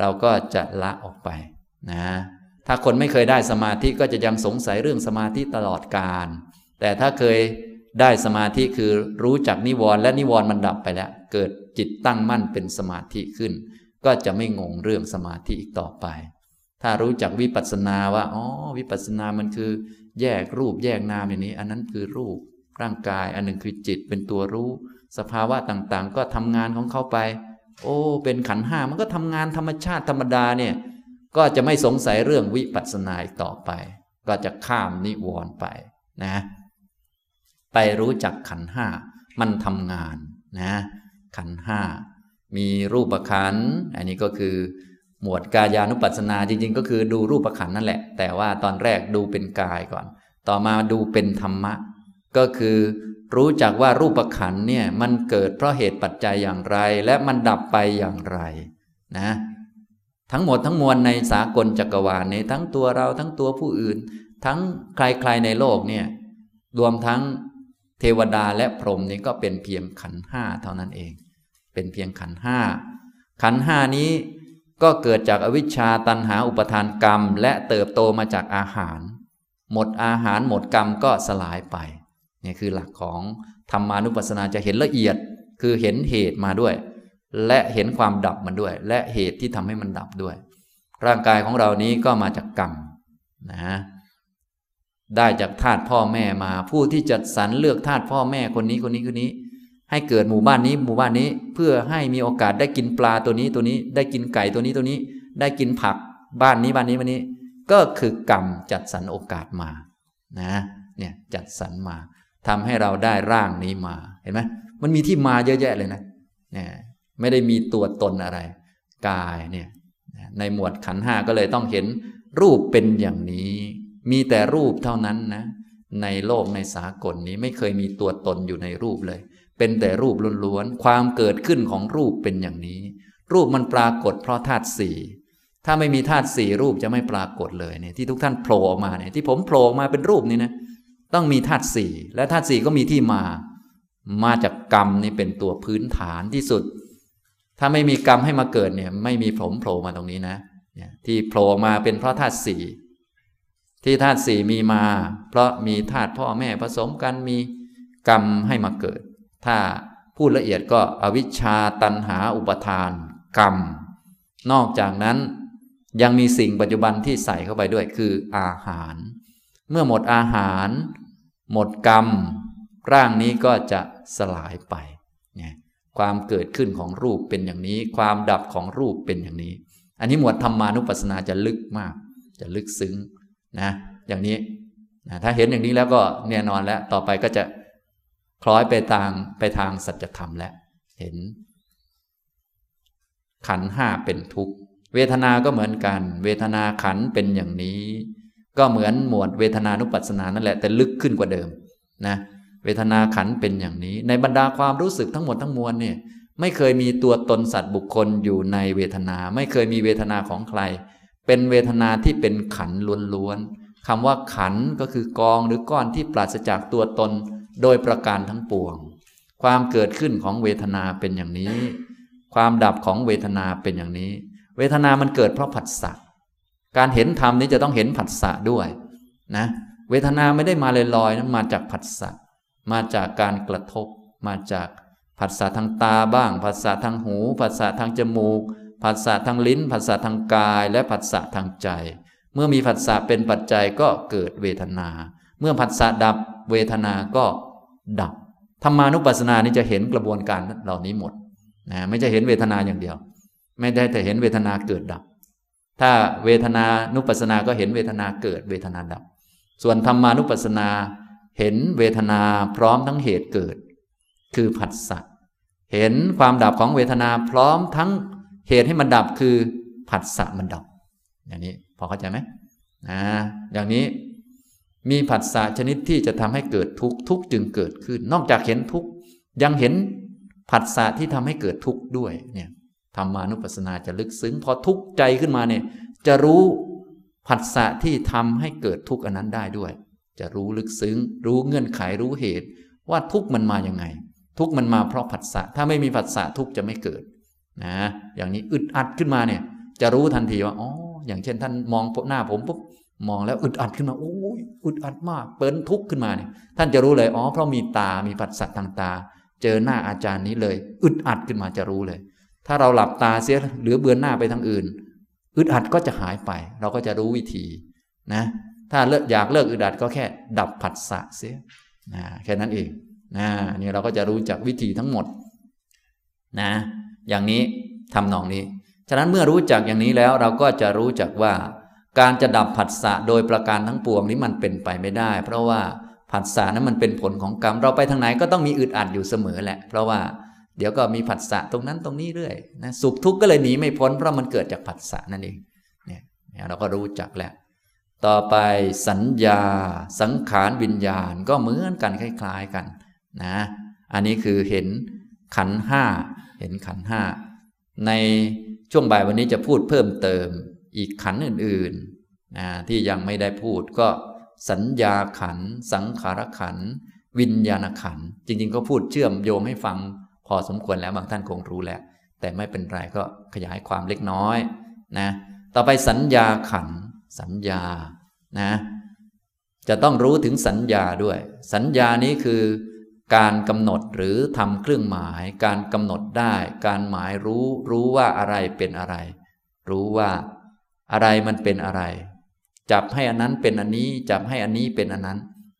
เราก็จะละออกไปนะถ้าคนไม่เคยได้สมาธิก็จะยังสงสัยเรื่องสมาธิตลอดกาลแต่ถ้าเคยได้สมาธิคือรู้จักนิวรณ์และนิวรณ์มันดับไปแล้วเกิดจิตตั้งมั่นเป็นสมาธิขึ้นก็จะไม่งงเรื่องสมาธิอีกต่อไปถ้ารู้จักวิปัสสนาว่าอ๋อวิปัสสนามันคือแยกรูปแยกนามอย่างนี้อันนั้นคือรูปร่างกายอันหนึ่งคือจิตเป็นตัวรู้สภาวะต่างๆก็ทำงานของเขาไปโอ้เป็นขันธ์ห้ามันก็ทำงานธรรมชาติธรรมดาเนี่ยก็จะไม่สงสัยเรื่องวิปัสสนาอีกต่อไปก็จะข้ามนิวรณ์ไปนะไปรู้จักขันธ์ห้ามันทำงานนะขันธ์ห้ามีรูปขันธ์อันนี้ก็คือหมวดกายานุปัสสนาจริงๆก็คือดูรูปขันธ์นั่นแหละแต่ว่าตอนแรกดูเป็นกายก่อนต่อมาดูเป็นธรรมะก็คือรู้จักว่ารูปขันธ์เนี่ยมันเกิดเพราะเหตุปัจจัยอย่างไรและมันดับไปอย่างไรนะทั้งหมดทั้งมวลในสากลจักรวาลนี้ทั้งตัวเราทั้งตัวผู้อื่นทั้งใครๆในโลกเนี่ยรวมทั้งเทวดาและพรหมนี่ก็เป็นเพียงขันธ์ห้าเท่านั้นเองเป็นเพียงขันธ์ห้าขันธ์ห้านี้ก็เกิดจากอวิชชาตัณหาอุปาทานกรรมและเติบโตมาจากอาหารหมดอาหารหมดกรรมก็สลายไปนี่คือหลักของธรรมานุปัสสนาจะเห็นละเอียดคือเห็นเหตุมาด้วยและเห็นความดับมันด้วยและเหตุที่ทำให้มันดับด้วยร่างกายของเรานี้ก็มาจากกรรมนะได้จากธาตุพ่อแม่มาผู้ที่จัดสรรเลือกธาตุพ่อแม่คนนี้คนนี้คนนี้ให้เกิดหมู่บ้านนี้หมู่บ้านนี้เพื่อให้มีโอกาสได้กินปลาตัวนี้ตัวนี้ได้กินไก่ตัวนี้ตัวนี้ได้กินผักบ้านนี้บ้านนี้บ้านนี้ก็คือกรรมจัดสรรโอกาสมานะเนี่ยจัดสรรมาทำให้เราได้ร่างนี้มาเห็นไหมมันมีที่มาเยอะแยะเลยนะเนี่ยไม่ได้มีตัวตนอะไรกายเนี่ยในหมวดขันธ์ห้าก็เลยต้องเห็นรูปเป็นอย่างนี้มีแต่รูปเท่านั้นนะในโลกในสากลนี้ไม่เคยมีตัวตนอยู่ในรูปเลยเป็นแต่รูปล้วนๆความเกิดขึ้นของรูปเป็นอย่างนี้รูปมันปรากฏเพราะธาตุสี่ถ้าไม่มีธาตุสี่รูปจะไม่ปรากฏเลยเนี่ยที่ทุกท่านโผล่ออกมาเนี่ยที่ผมโผล่ออกมาเป็นรูปนี่นะต้องมีธาตุสี่และธาตุสี่ก็มีที่มามาจากกรรมนี่เป็นตัวพื้นฐานที่สุดถ้าไม่มีกรรมให้มาเกิดเนี่ยไม่มีผมโผล่มาตรงนี้นะที่โผล่มาเป็นเพราะธาตุสี่ที่ธาตุสี่มีมาเพราะมีธาตุพ่อแม่ผสมกันมีกรรมให้มาเกิดถ้าพูดละเอียดก็อวิชชาตัณหาอุปาทานกรรมนอกจากนั้นยังมีสิ่งปัจจุบันที่ใส่เข้าไปด้วยคืออาหารเมื่อหมดอาหารหมดกรรมร่างนี้ก็จะสลายไป ความเกิดขึ้นของรูปเป็นอย่างนี้ความดับของรูปเป็นอย่างนี้อันนี้หมวดธรรมานุปัสสนาจะลึกมากจะลึกซึ้งนะอย่างนี้นะถ้าเห็นอย่างนี้แล้วก็แน่นอนแล้วต่อไปก็จะคล้อยไปทางไปทางสัจธรรมแล้วเห็นขันธ์ห้าเป็นทุกข์เวทนาก็เหมือนกันเวทนาขันธ์เป็นอย่างนี้ก็เหมือนหมวดเวทนานุปัสสนานั่นแหละแต่ลึกขึ้นกว่าเดิมนะเวทนาขันธ์เป็นอย่างนี้ในบรรดาความรู้สึกทั้งหมดทั้งมวลเนี่ยไม่เคยมีตัวตนสัตว์บุคคลอยู่ในเวทนาไม่เคยมีเวทนาของใครเป็นเวทนาที่เป็นขันธ์ล้วนๆคำว่าขันธ์ก็คือกองหรือก้อนที่ปราศจากตัวตนโดยประการทั้งปวงความเกิดขึ้นของเวทนาเป็นอย่างนี้ความดับของเวทนาเป็นอย่างนี้เวทนามันเกิดเพราะผัสสะการเห็นธรรมนี้จะต้องเห็นผัสสะด้วยนะเวทนาไม่ได้มาลอยๆนะมาจากผัสสะมาจากการกระทบมาจากผัสสะทางตาบ้างผัสสะทางหูผัสสะทางจมูกผัสสะทางลิ้นผัสสะทางกายและผัสสะทางใจเมื่อมีผัสสะเป็นปัจจัยก็เกิดเวทนาเมื่อผัสสะดับเวทนาก็ดับธรรมานุปัสสนานี้จะเห็นกระบวนการเหล่านี้หมดนะไม่ใช่เห็นเวทนาอย่างเดียวไม่ได้แต่เห็นเวทนาเกิดดับถ้าเวทนานุปัสสนาก็เห็นเวทนาเกิดเวทนาดับส่วนธรรมานุปัสสนาเห็นเวทนาพร้อมทั้งเหตุเกิดคือผัสสะเห็นความดับของเวทนาพร้อมทั้งเหตุให้มันดับคือผัสสะมันดับอย่างนี้พอเข้าใจไหมนะอย่างนี้มีผัสสะชนิดที่จะทำให้เกิดทุกข์ทุกข์จึงเกิดขึ้นนอกจากเห็นทุกข์ยังเห็นผัสสะที่ทำให้เกิดทุกข์ด้วยเนี่ยธรรมานุปัสสนาจะลึกซึ้งพอทุกข์ใจขึ้นมาเนี่ยจะรู้ผัสสะที่ทำให้เกิดทุกข์อันนั้นได้ด้วยจะรู้ลึกซึ้งรู้เงื่อนไขรู้เหตุว่าทุกข์มันมาอย่างไงทุกข์มันมาเพราะผัสสะถ้าไม่มีผัสสะทุกข์จะไม่เกิดนะอย่างนี้อึดอัดขึ้นมาเนี่ยจะรู้ทันทีว่าอ๋ออย่างเช่นท่านมองหน้าผมปุ๊บมองแล้วอึดอัดขึ้นมาโอ้ยอึดอัดมากเปิดทุกข์ขึ้นมาเนี่ยท่านจะรู้เลยอ๋อเพราะมีตามีผัสสะทางตาเจอหน้าอาจารย์นี้เลยอึดอัดขึ้นมาจะรู้เลยถ้าเราหลับตาเสียหรือเบือนหน้าไปทางอื่นอึดอัดก็จะหายไปเราก็จะรู้วิธีนะถ้าเลิกอยากเลิกอึดอัดก็แค่ดับผัสสะเสียนะแค่นั้นเองนะนี่เราก็จะรู้จักวิธีทั้งหมดนะอย่างนี้ทำนองนี้ฉะนั้นเมื่อรู้จักอย่างนี้แล้วเราก็จะรู้จักว่าการจะดับผัสสะโดยประการทั้งปวงนี้มันเป็นไปไม่ได้เพราะว่าผัสสะนั้นมันเป็นผลของกรรมเราไปทางไหนก็ต้องมีอึดอัดอยู่เสมอแหละเพราะว่าเดี๋ยวก็มีผัสสะตรงนั้นตรงนี้เรื่อยนะสุขทุกข์ก็เลยหนีไม่พ้นเพราะมันเกิดจากผัสสะนั่นเองเนี่ยเราก็รู้จักแล้วต่อไปสัญญาสังขารวิญญาณก็เหมือนกันคล้ายๆกันนะอันนี้คือเห็นขันธ์ห้าเห็นขันธ์ห้าในช่วงบ่ายวันนี้จะพูดเพิ่มเติมอีกขันธ์อื่นๆนะที่ยังไม่ได้พูดก็สัญญาขันธ์สังขารขันธ์วิญญาณขันธ์จริงๆก็พูดเชื่อมโยงให้ฟังพอสมควรแล้วบางท่านคงรู้แล้วแต่ไม่เป็นไรก็ขยายความเล็กน้อยนะต่อไปสัญญาขันธ์สัญญานะจะต้องรู้ถึงสัญญาด้วยสัญญานี้คือการกำหนดหรือทำเครื่องหมายการกำหนดได้การหมายรู้รู้ว่าอะไรเป็นอะไรรู้ว่าอะไรมันเป็นอะไรจับให้อันนั้นเป็นอันนี้จับให้อันนี้เป็นอันนั้น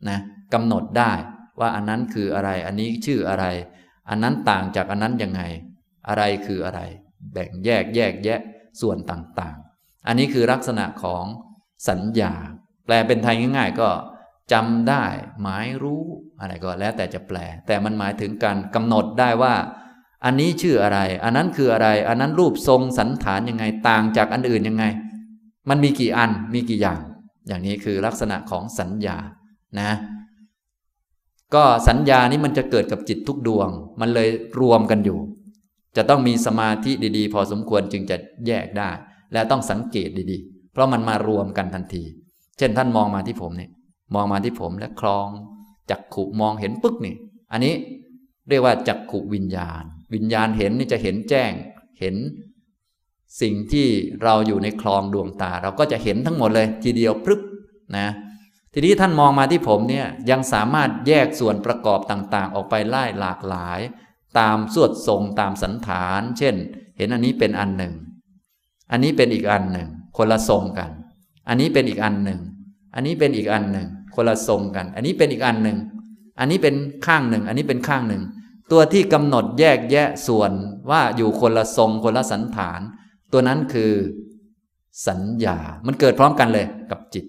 นะกำหนดได้ว่าอันนั้นคืออะไรอันนี้ชื่ออะไรอันนั้นต่างจากอันนั้นยังไงอะไรคืออะไรแบ่งแยกแยกแยะส่วนต่างๆอันนี้คือลักษณะของสัญญาแปลเป็นไทยง่ายๆก็จำได้หมายรู้อะไรก็แล้วแต่จะแปลแต่มันหมายถึงการกำหนดได้ว่าอันนี้ชื่ออะไรอันนั้นคืออะไรอันนั้นรูปทรงสันฐานยังไงต่างจากอันอื่นยังไงมันมีกี่อันมีกี่อย่างอย่างนี้คือลักษณะของสัญญานะก็สัญญานี้มันจะเกิดกับจิตทุกดวงมันเลยรวมกันอยู่จะต้องมีสมาธิดีๆพอสมควรจึงจะแยกได้และต้องสังเกตดีๆเพราะมันมารวมกันทันทีเช่นท่านมองมาที่ผมนี่มองมาที่ผมและคลองจักขุมองเห็นปึ๊กนี่อันนี้เรียกว่าจักขุวิญญาณวิญญาณเห็นนี่จะเห็นแจ้งเห็นสิ่งที่เราอยู่ในคลองดวงตาเราก็จะเห็นทั้งหมดเลยทีเดียวปึ๊บนะทีนี้ท่านมองมาที่ผมเนี่ยยังสามารถแยกส่วนประกอบต่างๆออกไปไล่หลากหลายตามส่วนทรงตามสันฐานเช่นเห็นอันนี้เป็นอันหนึ่งอันนี้เป็นอีกอันหนึ่งคนละทรงกันอันนี้เป็นอีกอันหนึ่งอันนี้เป็นอีกอันหนึ่งคนละทรงกันอันนี้เป็นอีกอันหนึ่งอันนี้เป็นข้างหนึ่งอันนี้เป็นข้างหนึ่ง ตัวที่กำหนดแยกแยะส่วนว่าอยู่คนละทรงคนละสันฐานตัวนั้นคือสัญญามันเกิดพร้อมกันเลยกับจิต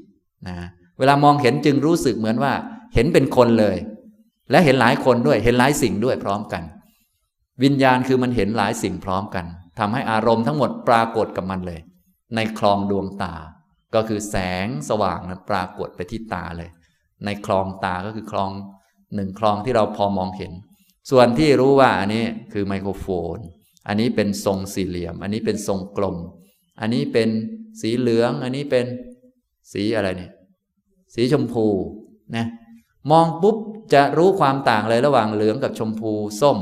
นะเวลามองเห็นจึงรู้สึกเหมือนว่าเห็นเป็นคนเลยและเห็นหลายคนด้วยเห็นหลายสิ่งด้วยพร้อมกันวิญญาณคือมันเห็นหลายสิ่งพร้อมกันทำให้อารมณ์ทั้งหมดปรากฏกับมันเลยในคลองดวงตาก็คือแสงสว่างนะปรากฏไปที่ตาเลยในคลองตาก็คือคลองหนึ่งคลองที่เราพอมองเห็นส่วนที่รู้ว่าอันนี้คือไมโครโฟนอันนี้เป็นทรงสี่เหลี่ยมอันนี้เป็นทรงกลมอันนี้เป็นสีเหลืองอันนี้เป็นสีอะไรเนี่ยสีชมพูนะมองปุ๊บจะรู้ความต่างเลยระหว่างเหลืองกับชมพูส้ม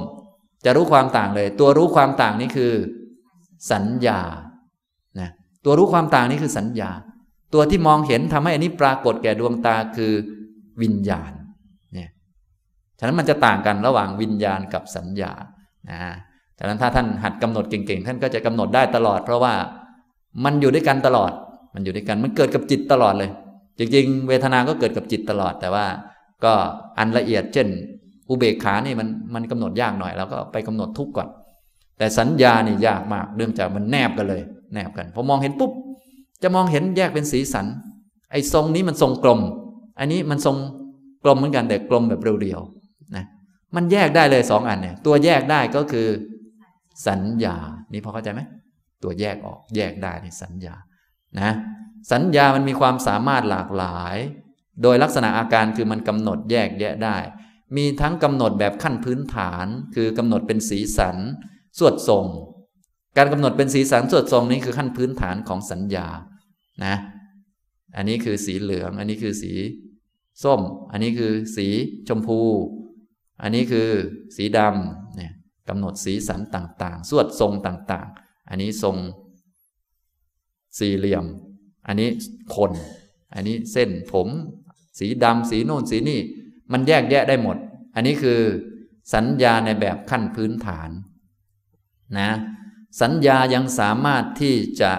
จะรู้ความต่างเลยตัวรู้ความต่างนี่คือสัญญานะตัวรู้ความต่างนี่คือสัญญาตัวที่มองเห็นทำให้อันนี้ปรากฏแก่ดวงตาคือวิญญาณเนี่ยฉะนั้นมันจะต่างกันระหว่างวิญญาณกับสัญญานะฉะนั้นถ้าท่านหัดกำหนดเก่งๆท่านก็จะกำหนดได้ตลอดเพราะว่ามันอยู่ด้วยกันตลอดมันอยู่ด้วยกันมันเกิดกับจิตตลอดเลยจริงๆเวทนาก็เกิดกับจิตตลอดแต่ว่าก็อันละเอียดเช่นอุเบกขานี่มันมันกำหนดยากหน่อยเราก็ไปกำหนดทุกข์ก่อนแต่สัญญานี่ยากมากเนื่องจากมันแนบกันเลยแนบกันพอมองเห็นปุ๊บจะมองเห็นแยกเป็นสีสันไอ้ทรงนี้มันทรงกลมอันนี้มันทรงกลมเหมือนกันแต่กลมแบบเรียวๆนะมันแยกได้เลยสองอันเนี่ยตัวแยกได้ก็คือสัญญานี่พอเข้าใจไหมตัวแยกออกแยกได้นี่สัญญานะสัญญามันมีความสามารถหลากหลายโดยลักษณะอาการคือมันกำหนดแยกแยะได้มีทั้งกำหนดแบบขั้นพื้นฐานคือกำหนดเป็นสีสันสวดทรงการกำหนดเป็นสีสันสวดทรงนี้คือขั้นพื้นฐานของสัญญานะอันนี้คือสีเหลืองอันนี้คือสีส้มอันนี้คือสีชมพูอันนี้คือสีดำเนี่ยกำหนดสีสันต่างๆสวดทรงต่างๆอันนี้ทรงสี่เหลี่ยมอันนี้คนอันนี้เส้นผมสีดำสีโน่นสีนี่มันแยกแยะได้หมดอันนี้คือสัญญาในแบบขั้นพื้นฐานนะสัญญายังสามารถที่จะ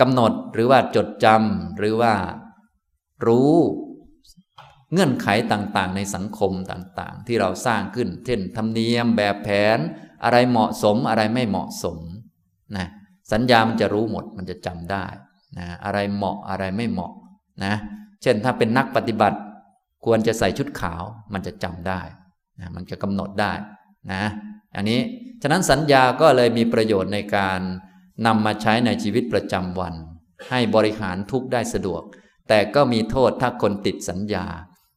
กำหนดหรือว่าจดจำหรือว่ารู้เงื่อนไขต่างๆในสังคมต่างๆที่เราสร้างขึ้นเช่นธรรมเนียมแบบแผนอะไรเหมาะสมอะไรไม่เหมาะสมนะสัญญามันจะรู้หมดมันจะจำได้นะอะไรเหมาะอะไรไม่เหมาะนะเช่นถ้าเป็นนักปฏิบัติควรจะใส่ชุดขาวมันจะจำได้นะมันจะกำหนดได้นะอันนี้ฉะนั้นสัญญาก็เลยมีประโยชน์ในการนำมาใช้ในชีวิตประจำวันให้บริหารทุกข์ได้สะดวกแต่ก็มีโทษถ้าคนติดสัญญา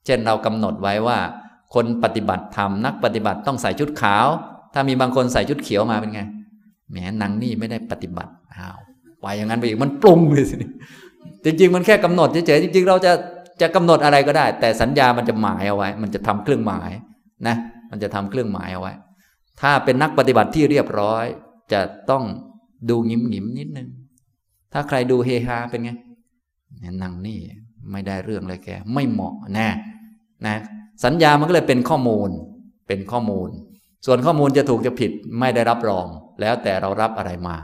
เช่นเรากำหนดไว้ว่าคนปฏิบัติธรรมนักปฏิบัติต้องใส่ชุดขาวถ้ามีบางคนใส่ชุดเขียวมาเป็นไงแหมนางนี่ไม่ได้ปฏิบัติอ้าวไปอย่างนั้นไปอีกมันปรุงเลยสิจริงๆมันแค่กำหนดเฉยๆจริงๆเราจะจะกำหนดอะไรก็ได้แต่สัญญามันจะหมายเอาไว้มันจะทำเครื่องหมายนะมันจะทำเครื่องหมายเอาไว้ถ้าเป็นนักปฏิบัติที่เรียบร้อยจะต้องดูหงิมหงิมนิดนึงถ้าใครดูเฮฮาเป็นไงนางนี่ไม่ได้เรื่องเลยแกไม่เหมาะแน่นะสัญญามันก็เลยเป็นข้อมูลเป็นข้อมูลส่วนข้อมูลจะถูกจะผิดไม่ได้รับรองแล้วแต่เรารับอะไรมา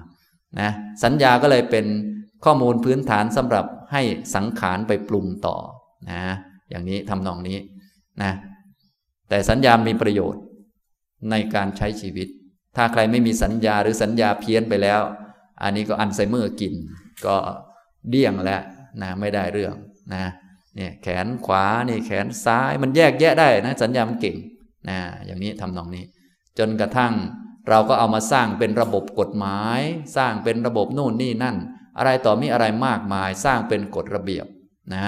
นะสัญญาก็เลยเป็นข้อมูลพื้นฐานสำหรับให้สังขารไปปรุงต่อนะอย่างนี้ทำนองนี้นะแต่สัญญามีประโยชน์ในการใช้ชีวิตถ้าใครไม่มีสัญญาหรือสัญญาเพี้ยนไปแล้วอันนี้ก็อัลไซเมอร์กินก็เดี่ยงแล้วนะไม่ได้เรื่องนะเนี่ยแขนขวานี่แขนซ้ายมันแยกแยะได้นะสัญญามันเก่งนะอย่างนี้ทำนองนี้จนกระทั่งเราก็เอามาสร้างเป็นระบบกฎหมายสร้างเป็นระบบโน่นนี่นั่นอะไรต่อมีอะไรมากมายสร้างเป็นกฎระเบียบนะ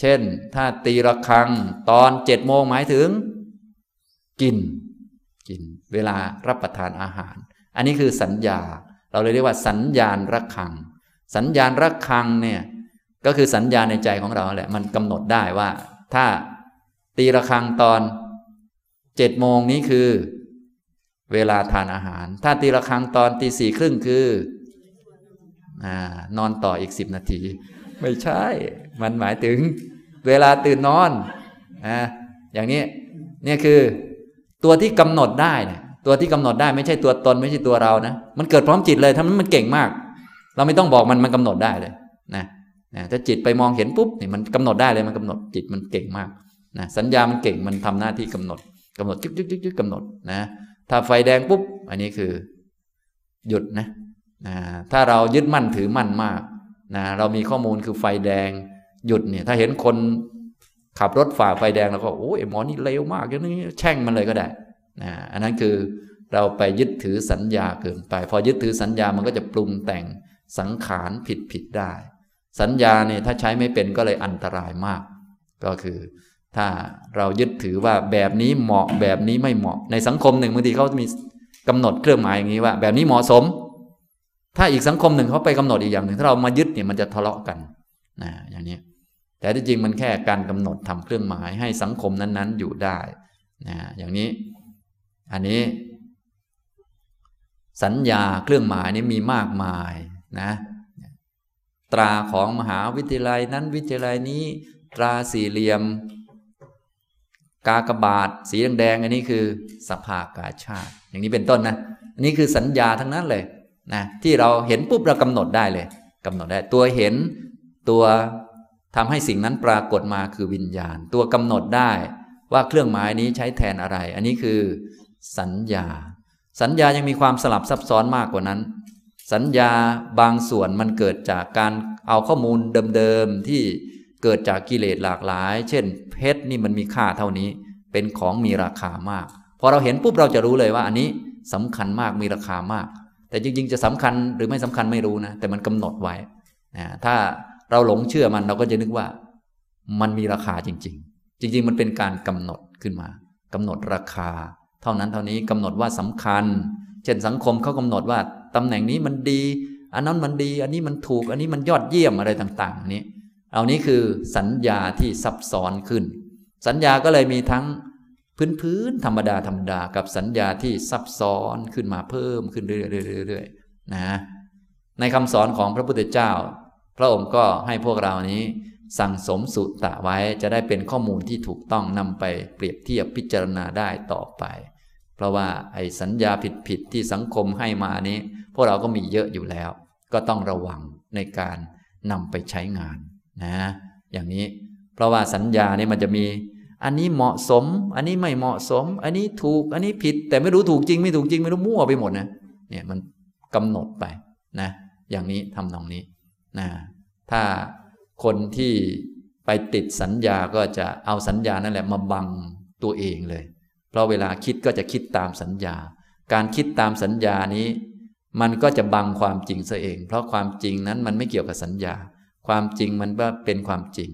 เช่นถ้าตีระฆังตอนเจ็ดโมงหมายถึงกินกินเวลารับประทานอาหารอันนี้คือสัญญาเราเลยเรียกว่าสัญญาณระฆังสัญญาณระฆังเนี่ยก็คือสัญญาในใจของเราแหละมันกำหนดได้ว่าถ้าตีระฆังตอนเจ็ดโมงนี้คือเวลาทานอาหารถ้าตีระฆังตอนตีสี่ครึ่งคือนอนต่ออีกสิบนาทีไม่ใช่มันหมายถึงเวลาตื่นนอนอ่าอย่างนี้เนี่ยคือตัวที่กำหนดได้เนี่ยตัวที่กำหนดได้ไม่ใช่ตัวตนไม่ใช่ตัวเรานะมันเกิดพร้อมจิตเลยทำนั้นมันเก่งมากเราไม่ต้องบอกมันมันกำหนดได้เลยนะนะถ้าจิตไปมองเห็นปุ๊บเนี่ยมันกำหนดได้เลยมันกำหนดจิตมันเก่งมากนะสัญญามันเก่งมันทำหน้าที่กำหนดกำหนดจึ๊กๆๆกำหนดนะ ถ้าไฟแดงปุ๊บอันนี้คือหยุดนะนะถ้าเรายึดมั่นถือมั่นมากนะเรามีข้อมูลคือไฟแดงหยุดเนี่ยถ้าเห็นคนขับรถฝ่าไฟแดงแล้วก็โอ้ยหมอนี่เลวมากอย่างนี้แช่งมันเลยก็ได้นะอันนั้นคือเราไปยึดถือสัญญาเกินไปพอยึดถือสัญญามันก็จะปรุงแต่งสังขารผิดผิดได้สัญญาเนี่ยถ้าใช้ไม่เป็นก็เลยอันตรายมากก็คือถ้าเรายึดถือว่าแบบนี้เหมาะแบบนี้ไม่เหมาะในสังคมหนึ่งบางทีเขามีกำหนดเครื่องหมายอย่างนี้ว่าแบบนี้เหมาะสมถ้าอีกสังคมหนึ่งเขาไปกำหนดอีกอย่างหนึ่งถ้าเรามายึดเนี่ยมันจะทะเลาะกันนะอย่างนี้แต่ที่จริงมันแค่การกำหนดทำเครื่องหมายให้สังคมนั้นๆอยู่ได้นะอย่างนี้อันนี้สัญญาเครื่องหมายนี้มีมากมายนะตราของมหาวิทยาลัยนั้นวิทยาลัยนี้ตราสี่เหลี่ยมกากบาทสีแดงๆอันนี้คือสภากาชาติอย่างนี้เป็นต้นนะอันนี้คือสัญญาทั้งนั้นเลยนะที่เราเห็นปุ๊บเรากำหนดได้เลยกำหนดได้ตัวเห็นตัวทำให้สิ่งนั้นปรากฏมาคือวิญญาณตัวกำหนดได้ว่าเครื่องหมายนี้ใช้แทนอะไรอันนี้คือสัญญาสัญญายังมีความสลับซับซ้อนมากกว่านั้นสัญญาบางส่วนมันเกิดจากการเอาข้อมูลเดิมๆที่เกิดจากกิเลสหลากหลายเช่นเพชรนี่มันมีค่าเท่านี้เป็นของมีราคามากพอเราเห็นปุ๊บเราจะรู้เลยว่าอันนี้สำคัญมากมีราคามากแต่จริงๆจะสำคัญหรือไม่สำคัญไม่รู้นะแต่มันกำหนดไว้นะถ้าเราหลงเชื่อมันเราก็จะนึกว่ามันมีราคาจริงๆจริงๆมันเป็นการกำหนดขึ้นมากำหนดราคาเท่านั้นเท่านี้กำหนดว่าสำคัญเช่นสังคมเขากำหนดว่าตำแหน่งนี้มันดีอันนั้นมันดีอันนี้มันถูกอันนี้มันยอดเยี่ยมอะไรต่างๆนี้เอานี้คือสัญญาที่ซับซ้อนขึ้นสัญญาก็เลยมีทั้งพื้นๆธรรมดาธรรมดากับสัญญาที่ซับซ้อนขึ้นมาเพิ่มขึ้นเรื่อยๆๆนะในคำสอนของพระพุทธเจ้าพระองค์ก็ให้พวกเรานี้สั่งสมสุตตะไว้จะได้เป็นข้อมูลที่ถูกต้องนำไปเปรียบเทียบพิจารณาได้ต่อไปเพราะว่าไอ้สัญญาผิดๆที่สังคมให้มานี้พวกเราก็มีเยอะอยู่แล้วก็ต้องระวังในการนำไปใช้งานนะอย่างนี้เพราะว่าสัญญาเนี่ยมันจะมีอันนี้เหมาะสมอันนี้ไม่เหมาะสมอันนี้ถูกอันนี้ผิดแต่ไม่รู้ถูกจริงไม่ถูกจริงไม่รู้มั่วไปหมดนะเนี่ยมันกำหนดไปนะอย่างนี้ทำนองนี้นะถ้าคนที่ไปติดสัญญาก็จะเอาสัญญานั่นแหละมาบังตัวเองเลยเพราะเวลาคิดก็จะคิดตามสัญญาการคิดตามสัญญานี้มันก็จะบังความจริงซะเองเพราะความจริงนั้นมันไม่เกี่ยวกับสัญญาความจริงมันว่าเป็นความจริง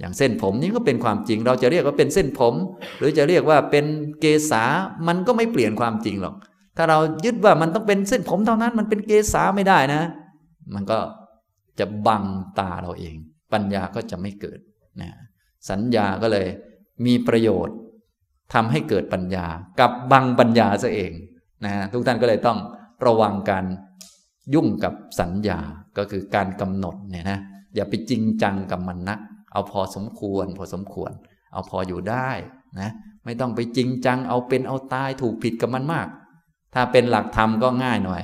อย่างเส้นผมนี่ก็เป็นความจริงเราจะเรียกว่าเป็นเส้นผมหรือจะเรียกว่าเป็นเกษามันก็ไม่เปลี่ยนความจริงหรอกถ้าเรายึดว่ามันต้องเป็นเส้นผมเท่านั้นมันเป็นเกษาไม่ได้นะมันก็จะบังตาเราเองปัญญาก็จะไม่เกิดนะสัญญาก็เลยมีประโยชน์ทำให้เกิดปัญญากับบังปัญญาซะเองนะทุกท่านก็เลยต้องระวังการยุ่งกับสัญญาก็คือการกำหนดเนี่ยนะอย่าไปจริงจังกับมันนักเอาพอสมควรพอสมควรเอาพออยู่ได้นะไม่ต้องไปจริงจังเอาเป็นเอาตายถูกผิดกับมันมากถ้าเป็นหลักธรรมก็ง่ายหน่อย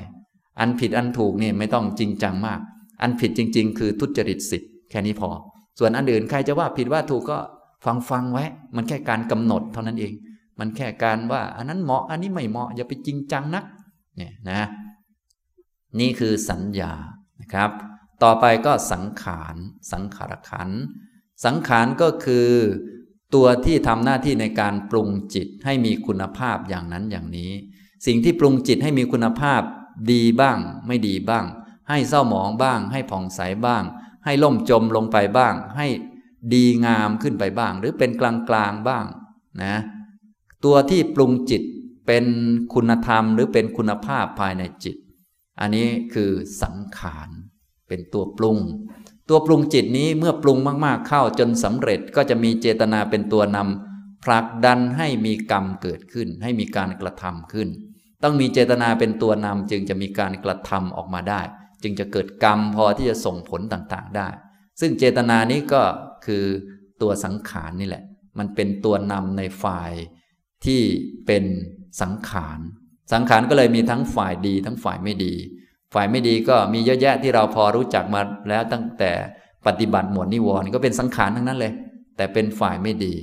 อันผิดอันถูกเนี่ยไม่ต้องจริงจังมากอันผิดจริงๆคือทุจริตศีลแค่นี้พอส่วนอันอื่นใครจะว่าผิดว่าถูกก็ฟังฟังไว้มันแค่การกำหนดเท่านั้นเองมันแค่การว่าอันนั้นเหมาะอันนี้ไม่เหมาะอย่าไปจริงจังนักเนี่ยนะนี่คือสัญญานะครับต่อไปก็สังขารสังขารขันธ์สังขารก็คือตัวที่ทำหน้าที่ในการปรุงจิตให้มีคุณภาพอย่างนั้นอย่างนี้สิ่งที่ปรุงจิตให้มีคุณภาพดีบ้างไม่ดีบ้างให้เศร้าหมองบ้างให้ผ่องใสบ้างให้ล่มจมลงไปบ้างให้ดีงามขึ้นไปบ้างหรือเป็นกลางกลางบ้างนะตัวที่ปรุงจิตเป็นคุณธรรมหรือเป็นคุณภาพภายในจิตอันนี้คือสังขารเป็นตัวปรุงตัวปรุงจิตนี้เมื่อปรุงมากๆเข้าจนสำเร็จก็จะมีเจตนาเป็นตัวนำผลักดันให้มีกรรมเกิดขึ้นให้มีการกระทำขึ้นต้องมีเจตนาเป็นตัวนำจึงจะมีการกระทำออกมาได้จึงจะเกิดกรรมพอที่จะส่งผลต่างๆได้ซึ่งเจตนานี้ก็คือตัวสังขาร น, นี่แหละมันเป็นตัวนำในฝ่ายที่เป็นสังขารสังขารก็เลยมีทั้งฝ่ายดีทั้งฝ่ายไม่ดีฝ่ายไม่ดีก็มีเยอะแยะที่เราพอรู้จักมาแล้วตั้งแต่ปฏิบัติหมวดนิวรณ์ก็เป็นสังขารทั้งนั้นเลยแต่เป็นฝ่ายไม่ดี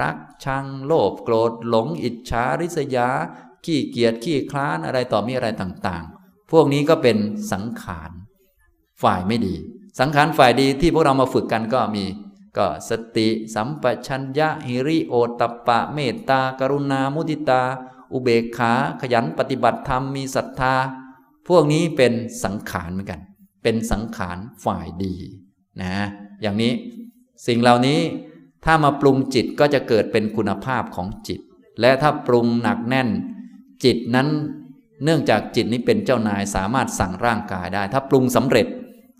รักชังโลภโกรธหลงอิจฉาริษยาขี้เกียจขี้คล้านอะไรต่อมีอะไรต่างๆพวกนี้ก็เป็นสังขารฝ่ายไม่ดีสังขารฝ่ายดีที่พวกเรามาฝึกกันก็มีก็สติสัมปชัญญะหิริโอตตัปปะเมตตากรุณามุทิตาอุเบกขาขยันปฏิบัติธรรมมีศรัทธาพวกนี้เป็นสังขารเหมือนกันเป็นสังขารฝ่ายดีนะอย่างนี้สิ่งเหล่านี้ถ้ามาปรุงจิตก็จะเกิดเป็นคุณภาพของจิตและถ้าปรุงหนักแน่นจิตนั้นเนื่องจากจิตนี้เป็นเจ้านายสามารถสั่งร่างกายได้ถ้าปรุงสำเร็จ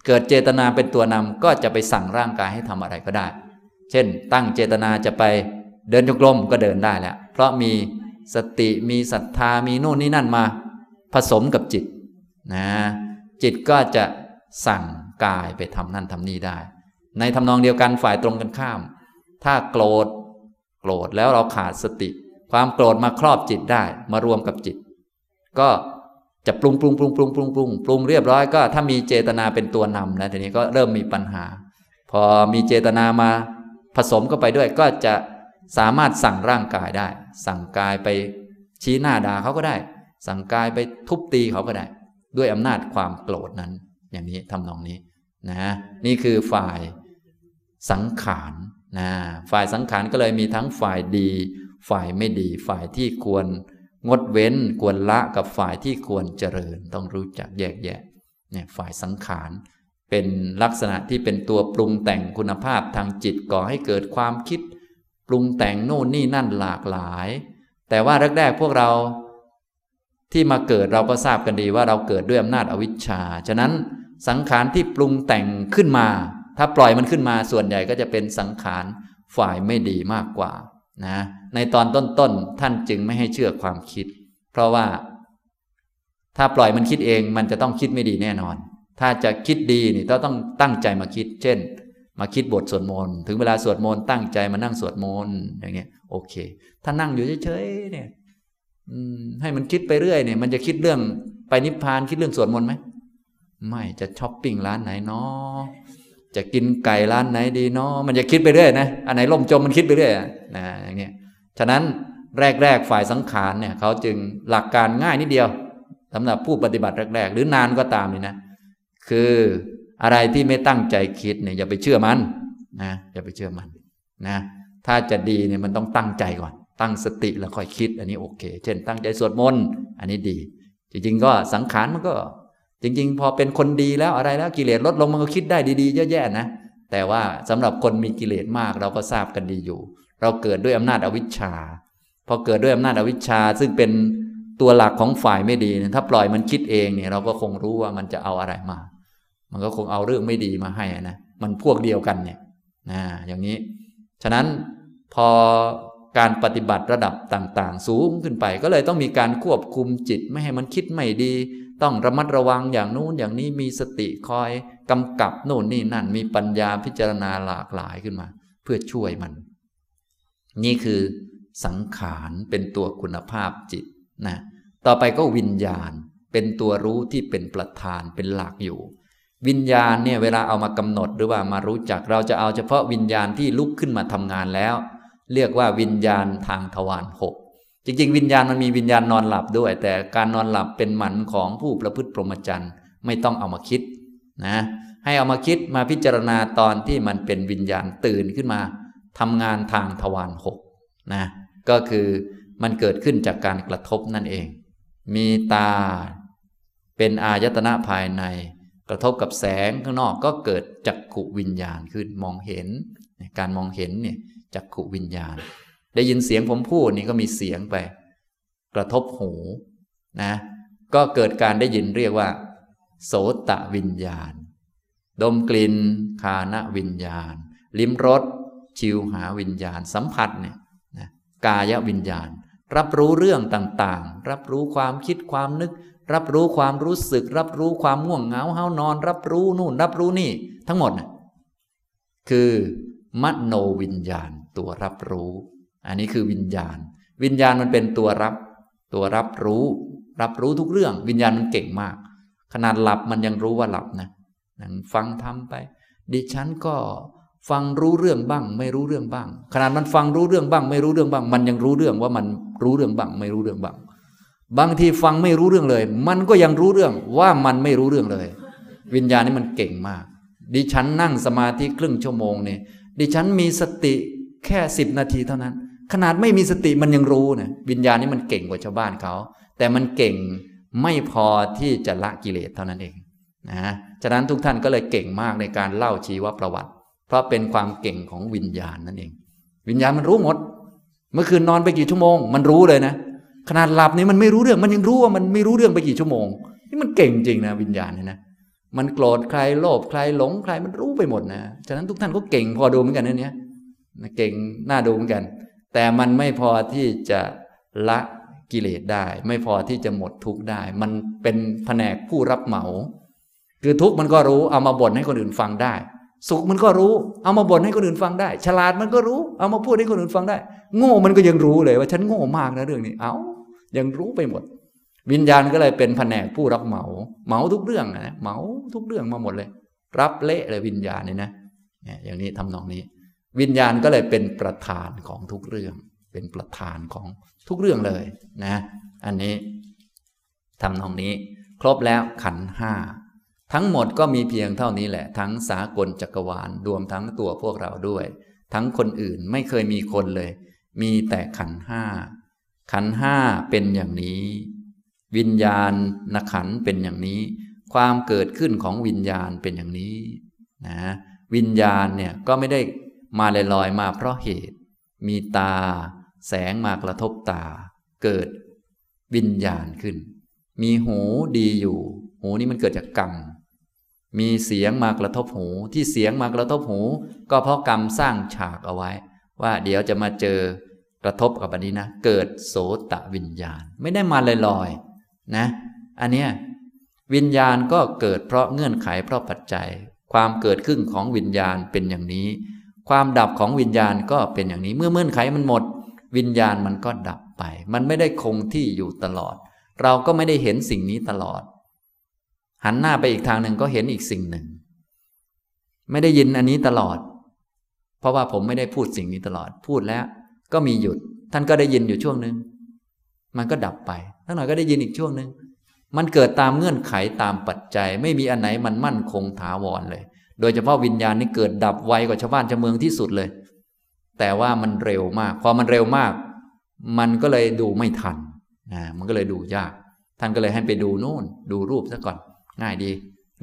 เกิดเจตนาเป็นตัวนำก็จะไปสั่งร่างกายให้ทำอะไรก็ได้เช่นตั้งเจตนาจะไปเดินจงกรมก็เดินได้แล้วเพราะมีสติมีศรัทธามีนู่นนี่นั่นมาผสมกับจิตนะจิตก็จะสั่งกายไปทำนั่นทำนี่ได้ในทำนองเดียวกันฝ่ายตรงกันข้ามถ้าโกรธโกรธแล้วเราขาดสติความโกรธมาครอบจิตได้มารวมกับจิตก็จะปรุงปรุงปรุงปรุงปรุงปรุงปรุงเรียบร้อยก็ถ้ามีเจตนาเป็นตัวนำแล้วทีนี้ก็เริ่มมีปัญหาพอมีเจตนามาผสมเข้าไปด้วยก็จะสามารถสั่งร่างกายได้สั่งกายไปชี้หน้าด่าเขาก็ได้สั่งกายไปทุบตีเขาก็ได้ด้วยอำนาจความโกรธนั้นอย่างนี้ทำนองนี้นะนี่คือฝ่ายสังขารนะฝ่ายสังขารก็เลยมีทั้งฝ่ายดีฝ่ายไม่ดีฝ่ายที่ควรงดเว้นควรละกับฝ่ายที่ควรเจริญต้องรู้จักแยกแยะเนี่ยฝ่ายสังขารเป็นลักษณะที่เป็นตัวปรุงแต่งคุณภาพทางจิตก่อให้เกิดความคิดปรุงแต่งโน่นนี่นั่นหลากหลายแต่ว่าแรกๆพวกเราที่มาเกิดเราก็ทราบกันดีว่าเราเกิดด้วยอำนาจอวิชชาฉะนั้นสังขารที่ปรุงแต่งขึ้นมาถ้าปล่อยมันขึ้นมาส่วนใหญ่ก็จะเป็นสังขารฝ่ายไม่ดีมากกว่านะในตอนต้นๆท่านจึงไม่ให้เชื่อความคิดเพราะว่าถ้าปล่อยมันคิดเองมันจะต้องคิดไม่ดีแน่นอนถ้าจะคิดดีนี่ต้องตั้งใจมาคิดเช่นมาคิดบทสวดมนต์ถึงเวลาสวดมนต์ตั้งใจมานั่งสวดมนต์อย่างเงี้ยโอเคถ้านั่งอยู่เฉยๆเนี่ยให้มันคิดไปเรื่อยเนี่ยมันจะคิดเรื่องไปนิพพานคิดเรื่องสวดมนต์ไหมไม่จะช้อปปิ้งร้านไหนเนาะจะกินไก่ร้านไหนดีเนาะมันจะคิดไปเรื่อยนะอันไหนล่มจมมันคิดไปเรื่อยนะอย่างนี้ฉะนั้นแรกๆฝ่ายสังขารเนี่ยเขาจึงหลักการง่ายนิดเดียวสำหรับผู้ปฏิบัติแรกๆหรือนานก็ตามนี่นะคืออะไรที่ไม่ตั้งใจคิดเนี่ยอย่าไปเชื่อมันนะอย่าไปเชื่อมันนะถ้าจะดีเนี่ยมันต้องตั้งใจก่อนตั้งสติแล้วค่อยคิดอันนี้โอเคเช่นตั้งใจสวดมนต์อันนี้ดีจริงๆก็สังขารมันก็จริงๆพอเป็นคนดีแล้วอะไรแล้วกิเลสลดลงมันก็คิดได้ดีๆเยอะแยะนะแต่ว่าสำหรับคนมีกิเลสมากเราก็ทราบกันดีอยู่เราเกิดด้วยอำนาจอวิชชาพอเกิดด้วยอำนาจอวิชชาซึ่งเป็นตัวหลักของฝ่ายไม่ดีถ้าปล่อยมันคิดเองเนี่ยเราก็คงรู้ว่ามันจะเอาอะไรมามันก็คงเอาเรื่องไม่ดีมาให้นะมันพวกเดียวกันเนี่ยนะอย่างนี้ฉะนั้นพอการปฏิบัติระดับต่างๆสูงขึ้นไปก็เลยต้องมีการควบคุมจิตไม่ให้มันคิดไม่ดีต้องระมัดระวังอย่างนู้นอย่างนี้มีสติคอยกำกับโน่นนี่นั่นมีปัญญาพิจารณาหลากหลายขึ้นมาเพื่อช่วยมันนี่คือสังขารเป็นตัวคุณภาพจิตนะต่อไปก็วิญญาณเป็นตัวรู้ที่เป็นประธานเป็นหลักอยู่วิญญาณเนี่ยเวลาเอามากำหนดหรือว่ามารู้จักเราจะเอาเฉพาะวิญญาณที่ลุกขึ้นมาทำงานแล้วเรียกว่าวิญญาณทางทวารหกจริงๆวิญญาณมันมีวิญญาณนอนหลับด้วยแต่การนอนหลับเป็นหมันของผู้ประพฤติพรหมจรรย์ไม่ต้องเอามาคิดนะให้เอามาคิดมาพิจารณาตอนที่มันเป็นวิญญาณตื่นขึ้นมาทำงานทางทวารหกนะก็คือมันเกิดขึ้นจากการกระทบนั่นเองมีตาเป็นอายตนะภายในกระทบกับแสงข้างนอกก็เกิดจักขุวิญญาณขึ้นมองเห็นการมองเห็นเนี่ยจักขุวิญญาณได้ยินเสียงผมพูดนี่ก็มีเสียงไปกระทบหูนะก็เกิดการได้ยินเรียกว่าโสตวิญญาณดมกลิ่นฆานวิญญาณลิ้มรสชิวหาวิญญาณสัมผัสเนี่ยนะกายวิญญาณรับรู้เรื่องต่างๆรับรู้ความคิดความนึกรับรู้ความรู้สึกรับรู้ความง่วงเหงาเฮานอนรับรู้นู่นรับรู้นี่ทั้งหมดนะคือมโนวิญญาณตัวรับรู้อันนี้คือวิญญาณวิญญาณมันเป็นตัวรับตัวรับรู้รับรู้ทุกเรื่องวิญญาณมันเก่งมากขนาดหลับมันยังรู้ว่าหลับนะฟังทำไปดิฉันก็ ฟังรู้เรื่องบ้างไม่รู้เรื่องบ้างขนาดมันฟังรู้เรื่องบ้างไม่รู้เรื่องบ้างมันยังรู้เรื่องว่ามันรู้เรื่องบ้างไม่รู้เรื่องบ้างบางทีฟังไม่รู้เรื่องเลยมันก็ยังรู้เรื่องว่ามันไม่รู้เรื่องเลยวิญญาณนี่มันเก่งมากดิฉันนั่งสมาธิครึ่งชั่วโมงเนี่ยดิฉันมีสติแค่สิบนาทีเท่านั้นขนาดไม่มีสติมันยังรู้นะวิญญาณนี่มันเก่งกว่าชาวบ้านเขาแต่มันเก่งไม่พอที่จะละกิเลสเท่านั้นเองนะฉะนั้นทุกท่านก็เลยเก่งมากในการเล่าชีวประวัติเพราะเป็นความเก่งของวิญญาณนั่นเองวิญญาณมันรู้หมดเมื่อคืนนอนไปกี่ชั่วโมงมันรู้เลยนะขนาดหลับนี่มันไม่รู้เรื่องมันยังรู้ว่ามันไม่รู้เรื่องไปกี่ชั่วโมงนี่มันเก่งจริงนะวิญญาณเนี่ยนะมันโกรธใครโลภใครหลงใครมันรู้ไปหมดนะฉะนั้นทุกท่านก็เก่งพอดูเหมือนกันนะเนี่ยเก่งน่าดูเหมือนกันแต่มันไม่พอที่จะละกิเลสได้ไม่พอที่จะหมดทุกข์ได้มันเป็นแผนกผู้รับเหมาคือทุกข์มันก็รู้เอามาบ่นให้คนอื่นฟังได้สุขมันก็รู้เอามาบ่นให้คนอื่นฟังได้ฉลาดมันก็รู้เอามาพูดให้คนอื่นฟังได้โง่มันก็ยังรู้เลยว่าฉันโง่มากนะเรื่องนี้เอ้ายังรู้ไปหมดวิญญาณก็เลยเป็นแผนกผู้รับเหมาเหมาทุกเรื่องนะเหมาทุกเรื่องมาหมดเลยรับเละเลยวิญญาณนี่นะเนี่ยอย่างนี้ทำนองนี้วิญญาณก็เลยเป็นประธานของทุกเรื่องเป็นประธานของทุกเรื่องเลยนะอันนี้ทำนองนี้ครบแล้วขันธ์ห้าทั้งหมดก็มีเพียงเท่านี้แหละทั้งสากลจักรวาลรวมทั้งตัวพวกเราด้วยทั้งคนอื่นไม่เคยมีคนเลยมีแต่ขันธ์ห้าขันธ์ห้าเป็นอย่างนี้วิญญาณขันธ์เป็นอย่างนี้ความเกิดขึ้นของวิญญาณเป็นอย่างนี้นะวิญญาณเนี่ยก็ไม่ได้มาลอยๆมาเพราะเหตุมีตาแสงมากระทบตาเกิดวิญญาณขึ้นมีหูดีอยู่หูนี่มันเกิดจากกรรมมีเสียงมากระทบหูที่เสียงมากระทบหูก็เพราะกรรมสร้างฉากเอาไว้ว่าเดี๋ยวจะมาเจอกระทบกับอันนี้นะเกิดโสตวิญญาณไม่ได้มาลอยๆนะอันเนี้ยวิญญาณก็เกิดเพราะเงื่อนไขเพราะปัจจัยความเกิดขึ้นของวิญญาณเป็นอย่างนี้ความดับของวิญญาณก็เป็นอย่างนี้เมื่อเงื่อนไขมันหมดวิญญาณมันก็ดับไปมันไม่ได้คงที่อยู่ตลอดเราก็ไม่ได้เห็นสิ่งนี้ตลอดหันหน้าไปอีกทางหนึ่งก็เห็นอีกสิ่งหนึ่งไม่ได้ยินอันนี้ตลอดเพราะว่าผมไม่ได้พูดสิ่งนี้ตลอดพูดแล้วก็มีหยุดท่านก็ได้ยินอยู่ช่วงหนึ่งมันก็ดับไปท่านหน่อยก็ได้ยินอีกช่วงหนึ่งมันเกิดตามเงื่อนไขตามปัจจัยไม่มีอันไหนมันมั่นคงถาวรเลยโดยเฉพาะวิญญาณนี่เกิดดับไวกว่าชาวบ้านชาวเมืองที่สุดเลยแต่ว่ามันเร็วมากพอมันเร็วมากมันก็เลยดูไม่ทันนะมันก็เลยดูยากท่านก็เลยให้ไปดูโน่นดูรูปซะก่อนง่ายดี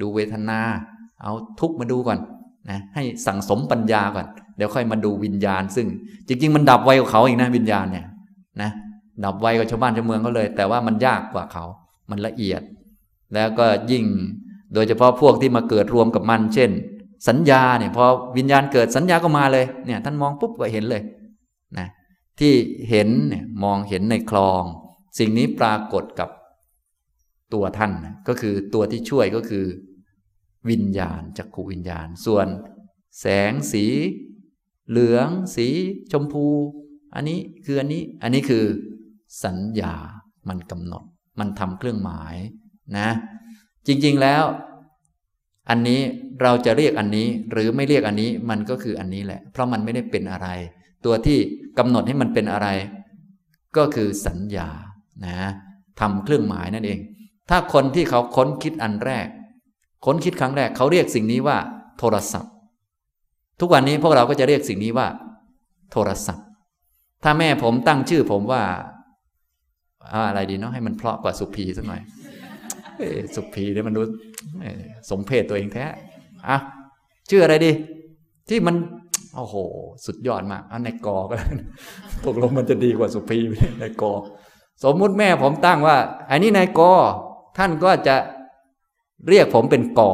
ดูเวทนาเอาทุกข์มาดูก่อนนะให้สั่งสมปัญญาก่อนเดี๋ยวค่อยมาดูวิญญาณซึ่งจริงๆมันดับไวกว่าเขาอีกนะวิญญาณเนี่ยนะดับไวกว่าชาวบ้านชาวเมืองเขาเลยแต่ว่ามันยากกว่าเขามันละเอียดแล้วก็ยิ่งโดยเฉพาะพวกที่มาเกิดรวมกับมันเช่นสัญญาเนี่ยพอวิญญาณเกิดสัญญาก็มาเลยเนี่ยท่านมองปุ๊บก็เห็นเลยนะที่เห็นเนี่ยมองเห็นในคลองสิ่งนี้ปรากฏกับตัวท่านนะก็คือตัวที่ช่วยก็คือวิญญาณจักขุวิญญาณส่วนแสงสีเหลืองสีชมพูอันนี้คืออันนี้อันนี้คือสัญญามันกำหนดมันทำเครื่องหมายนะจริงๆแล้วอันนี้เราจะเรียกอันนี้หรือไม่เรียกอันนี้มันก็คืออันนี้แหละเพราะมันไม่ได้เป็นอะไรตัวที่กำหนดให้มันเป็นอะไรก็คือสัญญานะทำเครื่องหมายนั่นเองถ้าคนที่เขาค้นคิดอันแรกค้นคิดครั้งแรกเขาเรียกสิ่งนี้ว่าโทรศัพท์ทุกวันนี้พวกเราก็จะเรียกสิ่งนี้ว่าโทรศัพท์ถ้าแม่ผมตั้งชื่อผมว่าอะไรดีเนาะให้มันเพราะกว่าสุภีสักหน่อยสุภีเนี่ยมันดูสมเพศตัวเองแท้อ่ะชื่ออะไรดีที่มันโอ้โหสุดยอดมากอันในกอก็แล้วตกลงมันจะดีกว่าสุภีในกอสมมุติแม่ผมตั้งว่าไอ้นี่นายกอท่านก็จะเรียกผมเป็นกอ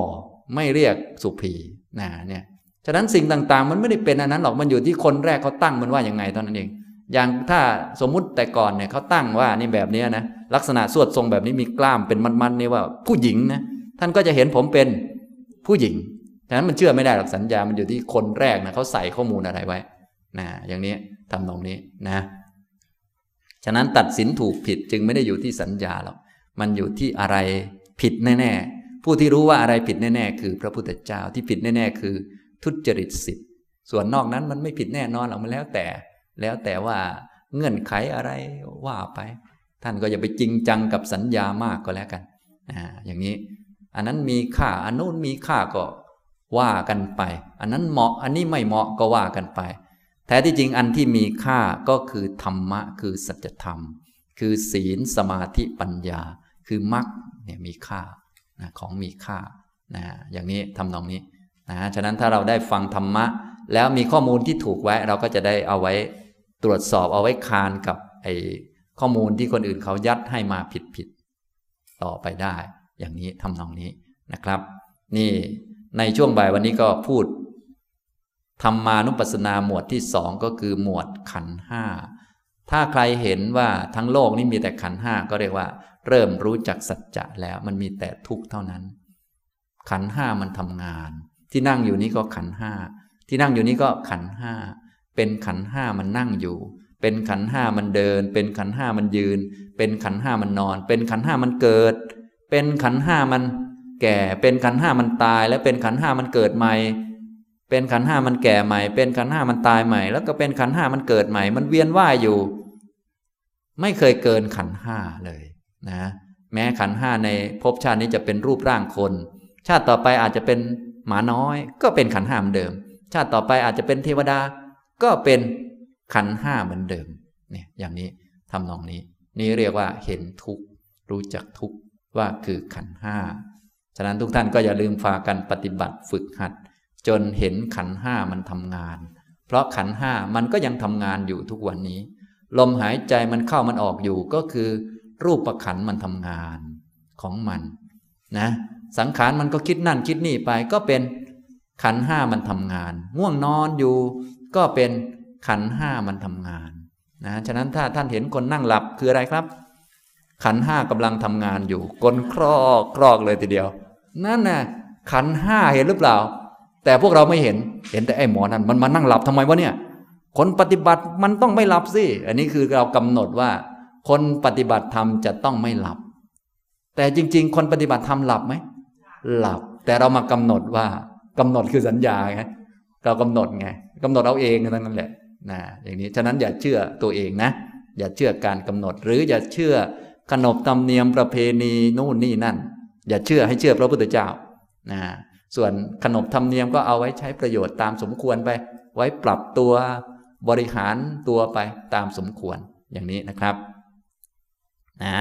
ไม่เรียกสุภีนะเนี่ยฉะนั้นสิ่งต่างๆมันไม่ได้เป็นอันนั้นหรอกมันอยู่ที่คนแรกเขาตั้งมันว่าอย่างไงเท่านั้นเองอย่างถ้าสมมุติแต่ก่อนเนี่ยเขาตั้งว่านี่แบบนี้นะลักษณะสวดทรงแบบนี้มีกล้ามเป็นมันๆนี่ว่าผู้หญิงนะท่านก็จะเห็นผมเป็นผู้หญิงฉะนั้นมันเชื่อไม่ได้หรอกสัญญามันอยู่ที่คนแรกนะเขาใส่ข้อมูลอะไรไว้นะอย่างนี้ทำนองนี้นะฉะนั้นตัดสินถูกผิดจึงไม่ได้อยู่ที่สัญญาหรอกมันอยู่ที่อะไรผิดแน่ๆผู้ที่รู้ว่าอะไรผิดแน่ๆคือพระพุทธเจ้าที่ผิดแน่ๆคือทุจริตสิบ ส่วนนอกนั้นมันไม่ผิดแน่นอนหรอกมันแล้วแต่แล้วแต่ว่าเงื่อนไขอะไรว่าไปท่านก็อย่าไปจริงจังกับสัญญามากก็แล้วกันอ่าอย่างนี้อันนั้นมีค่าอันนู้นมีค่าก็ว่ากันไปอันนั้นเหมาะอันนี้ไม่เหมาะก็ว่ากันไปแท้ที่จริงอันที่มีค่าก็คือธรรมะคือสัจธรรมคือศีลสมาธิปัญญาคือมรรคเนี่ยมีค่านะของมีค่านะอย่างนี้ทำนองนี้นะฉะนั้นถ้าเราได้ฟังธรรมะแล้วมีข้อมูลที่ถูกไว้เราก็จะได้เอาไว้ตรวจสอบเอาไว้คานกับไอ้ข้อมูลที่คนอื่นเขายัดให้มาผิดๆต่อไปได้อย่างนี้ทำนองนี้นะครับนี่ในช่วงบ่ายวันนี้ก็พูดธรรมานุปัสสนาหมวดที่สองก็คือหมวดขันธ์ห้าถ้าใครเห็นว่าทั้งโลกนี้มีแต่ขันธ์ห้าก็เรียกว่าเริ่มรู้จักสัจจะแล้วมันมีแต่ทุกข์เท่านั้นขันธ์ห้ามันทำงานที่นั่งอยู่นี้ก็ขันธ์ห้าที่นั่งอยู่นี้ก็ขันธ์ห้าเป็นขันธ์ห้ามันนั่งอยู่เป็นขันธ์ห้ามันเดินเป็นขันธ์ห้ามันยืนเป็นขันธ์ห้ามันนอนเป็นขันธ์ห้ามันเกิดเป็นขันธ์ห้ามันแก่เป็นขันธ์ห้ามันตายและเป็นขันธ์ห้ามันเกิดใหม่เป็นขันธ์ห้ามันแก่ใหม่เป็นขันธ์ห้ามันตายใหม่แล้วก็เป็นขันธ์ห้ามันเกิดใหม่มันเวียนว่ายอยู่ไม่เคยเกินขันธ์ห้าเลยนะแม้ขันธ์ห้าในภพชาตินี้จะเป็นรูปร่างคนชาติต่อไปอาจจะเป็นหมาน้อยก็เป็นขันธ์ห้าเหมือนเดิมชาติต่อไปอาจจะเป็นเทวดาก็เป็นขันธ์ห้าเหมือนเดิมเนี่ยอย่างนี้ทำนองนี้นี่เรียกว่าเห็นทุกข์รู้จักทุกข์ว่าคือขันธ์ห้าฉะนั้นทุกท่านก็อย่าลืมฝากกันปฏิบัติฝึกหัดจนเห็นขันธ์ห้ามันทำงานเพราะขันธ์ห้ามันก็ยังทำงานอยู่ทุกวันนี้ลมหายใจมันเข้ามันออกอยู่ก็คือรูปขันธ์มันทำงานของมันนะสังขารมันก็คิดนั่นคิดนี่ไปก็เป็นขันธ์ห้ามันทำงานง่วงนอนอยู่ก็เป็นขันธ์ห้ามันทำงานนะฉะนั้นถ้าท่านเห็นคนนั่งหลับคืออะไรครับขันธ์ห้ากำลังทำงานอยู่กลนครอกครอกเลยทีเดียวนั่นน่ะขันธ์ห้าเห็นหรือเปล่าแต่พวกเราไม่เห็นเห็นแต่ไอ้หมอนั่นมันมานั่งหลับทำไมวะเนี่ยคนปฏิบัติมันต้องไม่หลับสิอันนี้คือเรากำหนดว่าคนปฏิบัติธรรมจะต้องไม่หลับแต่จริงๆคนปฏิบัติธรรมหลับไหมหลับแต่เรามากำหนดว่ากำหนดคือสัญญาไงเรากำหนดไงกำหนดเอาเองนั่นแหละนะอย่างนี้ฉะนั้นอย่าเชื่อตัวเองนะอย่าเชื่อการกำหนดหรืออย่าเชื่อขนบธรรมเนียมประเพณีนู่นนี่นั่นอย่าเชื่อให้เชื่อพระพุทธเจ้านะส่วนขนบธรรมเนียมก็เอาไว้ใช้ประโยชน์ตามสมควรไปไว้ปรับตัวบริหารตัวไปตามสมควรอย่างนี้นะครับนะ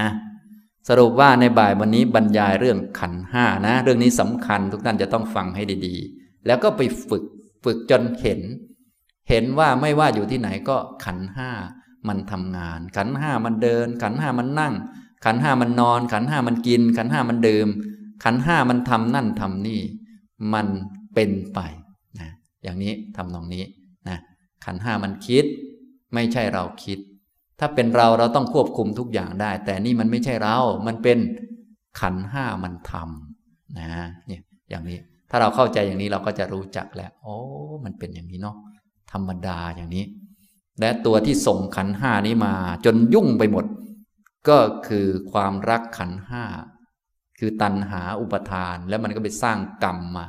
สรุปว่าในบ่ายวันนี้บรรยายเรื่องขันธ์ห้านะเรื่องนี้สำคัญทุกท่านจะต้องฟังให้ดีๆแล้วก็ไปฝึกฝึกจนเห็นเห็นว่าไม่ว่าอยู่ที่ไหนก็ขันธ์ห้ามันทำงานขันธ์ห้ามันเดินขันธ์ห้ามันนั่งขันธ์ห้ามันนอนขันธ์ห้ามันกินขันธ์ห้ามันดื่มขันธ์ห้ามันทำนั่นทำนี่มันเป็นไปนะอย่างนี้ทำตรงนี้นะขันธ์ห้ามันคิดไม่ใช่เราคิดถ้าเป็นเราเราต้องควบคุมทุกอย่างได้แต่นี่มันไม่ใช่เรามันเป็นขันธ์ห้ามันทำนะเนี่ยอย่างนี้ถ้าเราเข้าใจอย่างนี้เราก็จะรู้จักแล้วโอ้มันเป็นอย่างนี้เนาะธรรมดาอย่างนี้และตัวที่ส่งขันธ์ห้านี้มาจนยุ่งไปหมดก็คือความรักขันธ์ห้าคือตัณหาอุปทานแล้วมันก็ไปสร้างกรรมมา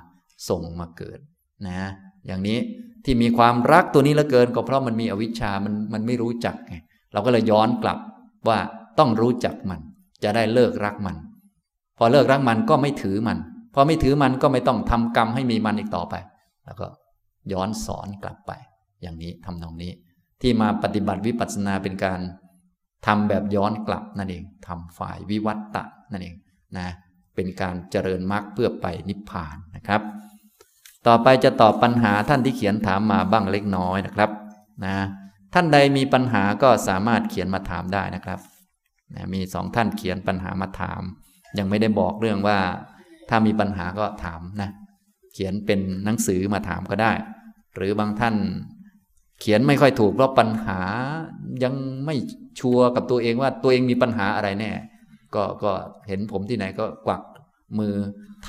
ส่งมาเกิดนะอย่างนี้ที่มีความรักตัวนี้เหลือเกินก็เพราะมันมีอวิชชามันมันไม่รู้จักไงเราก็เลยย้อนกลับว่าต้องรู้จักมันจะได้เลิกรักมันพอเลิกรักมันก็ไม่ถือมันพอไม่ถือมันก็ไม่ต้องทำกรรมให้มีมันอีกต่อไปแล้วก็ย้อนสอนกลับไปอย่างนี้ทำตรงนี้ที่มาปฏิบัติวิปัสสนาเป็นการทำแบบย้อนกลับนั่นเองทำฝ่ายวิวัตตะนั่นเองนะเป็นการเจริญมรรคเพื่อไปนิพพานนะครับต่อไปจะตอบปัญหาท่านที่เขียนถามมาบ้างเล็กน้อยนะครับนะท่านใดมีปัญหาก็สามารถเขียนมาถามได้นะครับนะมีสองท่านเขียนปัญหามาถามยังไม่ได้บอกเรื่องว่าถ้ามีปัญหาก็ถามนะเขียนเป็นหนังสือมาถามก็ได้หรือบางท่านเขียนไม่ค่อยถูกเพราะปัญหายังไม่ชัวร์กับตัวเองว่าตัวเองมีปัญหาอะไรแน่ก็ก็เห็นผมที่ไหนก็กวักมือ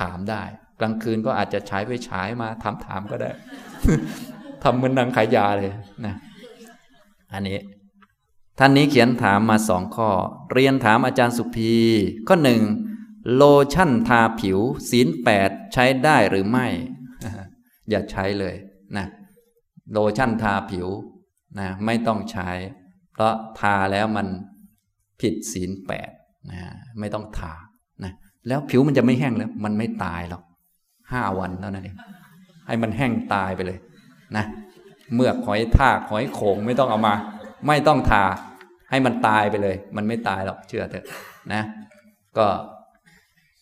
ถามได้กลางคืนก็อาจจะใช้ไปใช้มาถามถามก็ได้ ทำเหมือนนางขายยาเลยนะอันนี้ท่านนี้เขียนถามมาสองข้อเรียนถามอาจารย์สุภีข้อหนึ่งโลชั่นทาผิวศีลแปดใช้ได้หรือไม่ อย่าใช้เลยนะ โลชั่นทาผิวนะไม่ต้องใช้เพราะทาแล้วมันผิดศีลแปดนะไม่ต้องทานะแล้วผิวมันจะไม่แห้งแล้วมันไม่ตายหรอกห้าวันเท่านั้นเองให้มันแห้งตายไปเลยนะเมือกหอยทากหอยโขงไม่ต้องเอามาไม่ต้องทาให้มันตายไปเลยมันไม่ตายหรอกเชื่อเถอะนะก็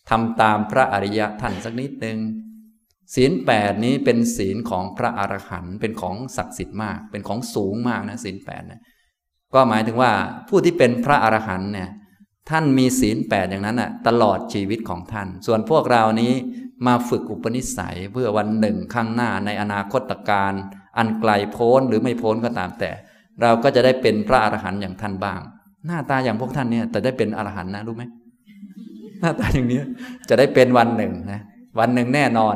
ทำตามพระอริยะท่านสักนิดนึงศีลแปดนี้เป็นศีลของพระอรหันต์เป็นของศักดิ์สิทธิ์มากเป็นของสูงมากนะศีลแปดเนี่ยก็หมายถึงว่าผู้ที่เป็นพระอรหันต์เนี่ยท่านมีศีลแปดอย่างนั้นอ่ะตลอดชีวิตของท่านส่วนพวกเรานี้มาฝึกอุปนิสัยเพื่อวันหนึ่งข้างหน้าในอนาคตการอันไกลโพ้นหรือไม่โพ้นก็ตามแต่เราก็จะได้เป็นพระอรหันต์อย่างท่านบ้างหน้าตาอย่างพวกท่านเนี่ยแต่ได้เป็นอรหันต์นะรู้ไหมหน้าตาอย่างนี้จะได้เป็นวันหนึ่งนะวันหนึ่งแน่นอน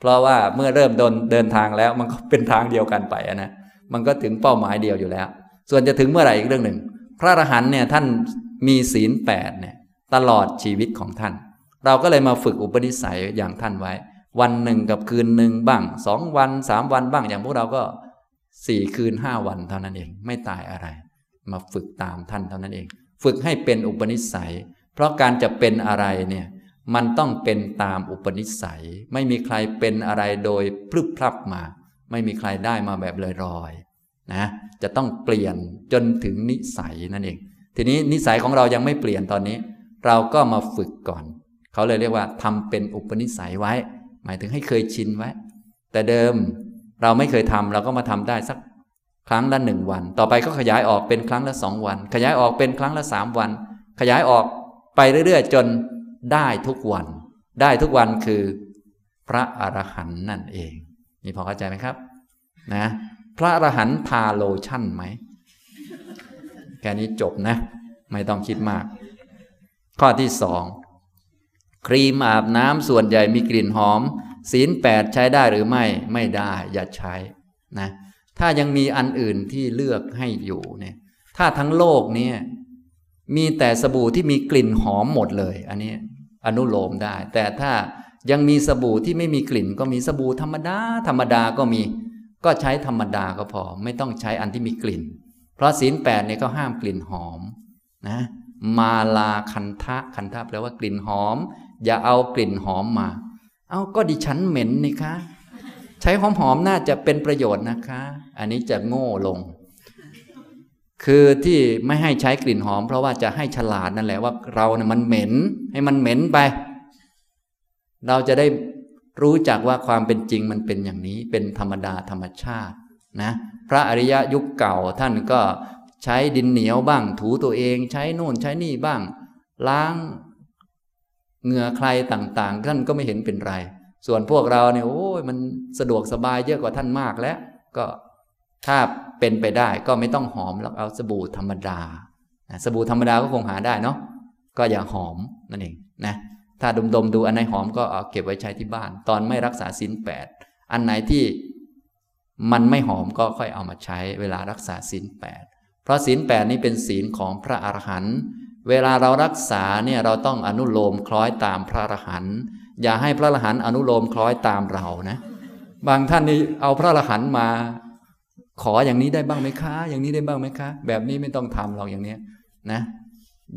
เพราะว่าเมื่อเริ่มเดินทางแล้วมันก็เป็นทางเดียวกันไปนะมันก็ถึงเป้าหมายเดียวอยู่แล้วส่วนจะถึงเมื่อไหร่อีกเรื่องหนึ่งพระอรหันต์เนี่ยท่านมีศีลแปดเนี่ยตลอดชีวิตของท่านเราก็เลยมาฝึกอุปนิสัยอย่างท่านไว้วันหนึ่งกับคืนหนึ่งบ้างสองวันสามวันบ้างอย่างพวกเราก็สี่คืนห้าวันเท่านั้นเองไม่ตายอะไรมาฝึกตามท่านเท่านั้นเองฝึกให้เป็นอุปนิสัยเพราะการจะเป็นอะไรเนี่ยมันต้องเป็นตามอุปนิสัยไม่มีใครเป็นอะไรโดยพลึบพลับมาไม่มีใครได้มาแบบลอยๆนะจะต้องเปลี่ยนจนถึงนิสัยนั่นเองทีนี้นิสัยของเรายังไม่เปลี่ยนตอนนี้เราก็มาฝึกก่อนเขาเลยเรียกว่าทำเป็นอุปนิสัยไว้หมายถึงให้เคยชินไว้แต่เดิมเราไม่เคยทำเราก็มาทำได้สักครั้งละหนึ่งวันต่อไปก็ขยายออกเป็นครั้งละสองวันขยายออกเป็นครั้งละสามวันขยายออกไปเรื่อยๆจนได้ทุกวันได้ทุกวันคือพระอรหันต์นั่นเองนี่พอเข้าใจไหมครับนะพระอรหันต์ทาโลชั่นไหมแค่นี้จบนะไม่ต้องคิดมากข้อที่สองครีมอาบน้ำส่วนใหญ่มีกลิ่นหอมศีลแปดใช้ได้หรือไม่ไม่ได้อย่าใช้นะถ้ายังมีอันอื่นที่เลือกให้อยู่เนี่ยถ้าทั้งโลกนี้มีแต่สบู่ที่มีกลิ่นหอมหมดเลยอันนี้อนุโลมได้แต่ถ้ายังมีสบู่ที่ไม่มีกลิ่นก็มีสบู่ธรรมดาธรรมดาก็มีก็ใช้ธรรมดาก็พอไม่ต้องใช้อันที่มีกลิ่นเพราะศีลแปดเนี่ยก็ห้ามกลิ่นหอมนะมาลาคันทะคันทะแปลว่ากลิ่นหอมอย่าเอากลิ่นหอมมาเอาก็ดิฉันเหม็นนี่คะใช้หอมๆน่าจะเป็นประโยชน์นะคะอันนี้จะโง่ลงคือที่ไม่ให้ใช้กลิ่นหอมเพราะว่าจะให้ฉลาดนั่นแหละว่าเราเนี่ยมันเหม็นให้มันเหม็นไปเราจะได้รู้จักว่าความเป็นจริงมันเป็นอย่างนี้เป็นธรรมดาธรรมชาตินะพระอริยะยุคเก่าท่านก็ใช้ดินเหนียวบ้างถูตัวเองใช้นู่นใช้นี่บ้างล้างเหงื่อใครต่างๆท่านก็ไม่เห็นเป็นไรส่วนพวกเราเนี่ยโอ้ยมันสะดวกสบายเยอะกว่าท่านมากแล้วก็ถ้าเป็นไปได้ก็ไม่ต้องหอมหรอกเอาสบู่ธรรมดาสบู่ธรรมดาก็คงหาได้เนาะก็อย่าหอมนั่นเองนะถ้าดมๆ ด, ดูอันไหนหอมก็เอาเก็บไว้ใช้ที่บ้านตอนไม่รักษาศีลแปดอันไหนที่มันไม่หอมก็ค่อยเอามาใช้เวลารักษาศีลแปดเพราะศีลแปดนี้เป็นศีลของพระอรหันต์เวลาเรารักษาเนี่ยเราต้องอนุโลมคล้อยตามพระอรหันต์อย่าให้พระอรหันต์อนุโลมคล้อยตามเรานะบางท่านนี่เอาพระอรหันต์มาขออย่างนี้ได้บ้างไหมคะอย่างนี้ได้บ้างไหมคะแบบนี้ไม่ต้องทำหรอกอย่างนี้นะ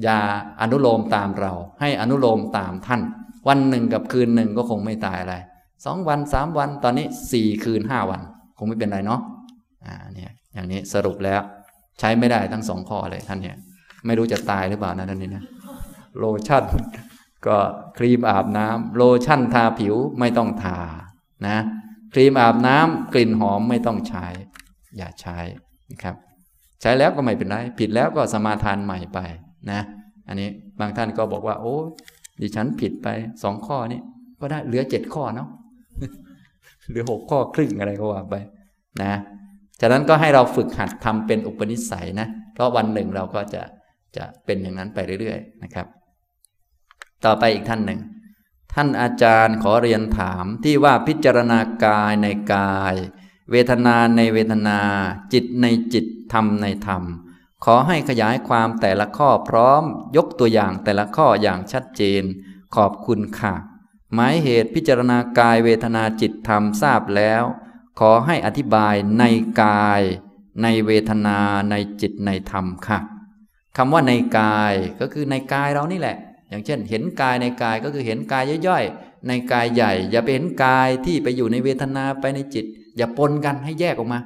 อย่าอนุโลมตามเราให้อนุโลมตามท่านวันหนึ่งกับคืนหนึ่งก็คงไม่ตายอะไรสองวันสามวันตอนนี้สี่คืนห้าวันคงไม่เป็นไรเนาะอ่าเนี่ยอย่างนี้สรุปแล้วใช้ไม่ได้ทั้งสองข้อเลยท่านเนี่ยไม่รู้จะตายหรือเปล่านะท่านนี้นะโลชั่นก็ครีมอาบน้ำโลชั่นทาผิวไม่ต้องทานะครีมอาบน้ำกลิ่นหอมไม่ต้องใช้อย่าใช้นะครับใช้แล้วก็ไม่เป็นไรผิดแล้วก็สมาทานใหม่ไปนะอันนี้บางท่านก็บอกว่าโอ้ดิฉันผิดไปสองข้อนี้ก็ได้เหลือเจ็ดข้อเนาะเหลือหกข้อครึ่งอะไรก็ว่าไปนะฉะนั้นก็ให้เราฝึกหัดทำเป็นอุปนิสัยนะเพราะวันหนึ่งเราก็จะจะเป็นอย่างนั้นไปเรื่อยๆนะครับต่อไปอีกท่านหนึ่งท่านอาจารย์ขอเรียนถามที่ว่าพิจารณากายในกายเวทนาในเวทนาจิตในจิตธรรมในธรรมขอให้ขยายความแต่ละข้อพร้อมยกตัวอย่างแต่ละข้ออย่างชัดเจนขอบคุณค่ะหมายเหตุพิจารณากายเวทนาจิตธรรมทราบแล้วข ขอให้อธิบายในกายในเวทนาในจิตในธรรมค่ะคำว่าในกายก็คือในกายเรานี่แหละอย่างเช่นเห็นกายในกายก็คือเห็นกายย่อยๆในกายใหญ่อย่าไปเห็นกายที่ไปอยู่ในเวทนาไปในจิตอย่าปนกันให้แยกออกมา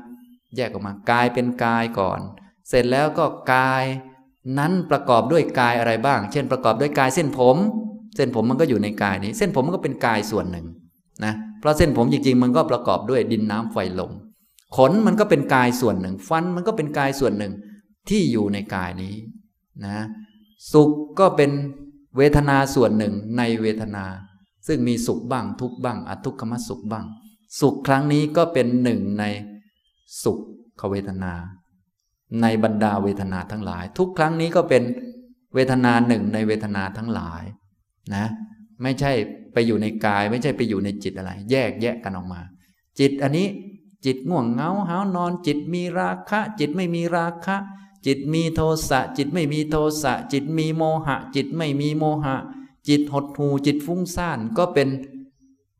แยกออกมากายเป็นกายก่อนเสร็จแล้วก็กายนั้นประกอบด้วยกายอะไรบ้างเช่นประกอบด้วยกายเส้นผมเส้นผมมันก็อยู่ในกายนี้เส้นผมมันก็เป็นกายส่วนหนึ่งนะเพราะเส้นผมจริงๆมันก็ประกอบด้วยดินน้ำไฟลมขนมันก็เป็นกายส่วนหนึ่งฟันมันก็เป็นกายส่วนหนึ่งที่อยู่ในกายนี้นะสุขก็เป็นเวทนาส่วนหนึ่งในเวทนาซึ่งมีสุขบ้างทุกข์บ้างอทุกขมสุขบ้างสุขครั้งนี้ก็เป็นหนึ่งในสุขเวทนาในบรรดาเวทนาทั้งหลายทุกครั้งนี้ก็เป็นเวทนาหนึ่งในเวทนาทั้งหลายนะไม่ใช่ไปอยู่ในกายไม่ใช่ไปอยู่ในจิตอะไรแยกแยะกันออกมาจิตอันนี้จิตง่วงเหงาหาวนอนจิตมีราคะจิตไม่มีราคะจิตมีโทสะจิตไม่มีโทสะจิตมีโมหะจิตไม่มีโมหะจิตหดหู่จิตฟุ้งซ่านก็เป็น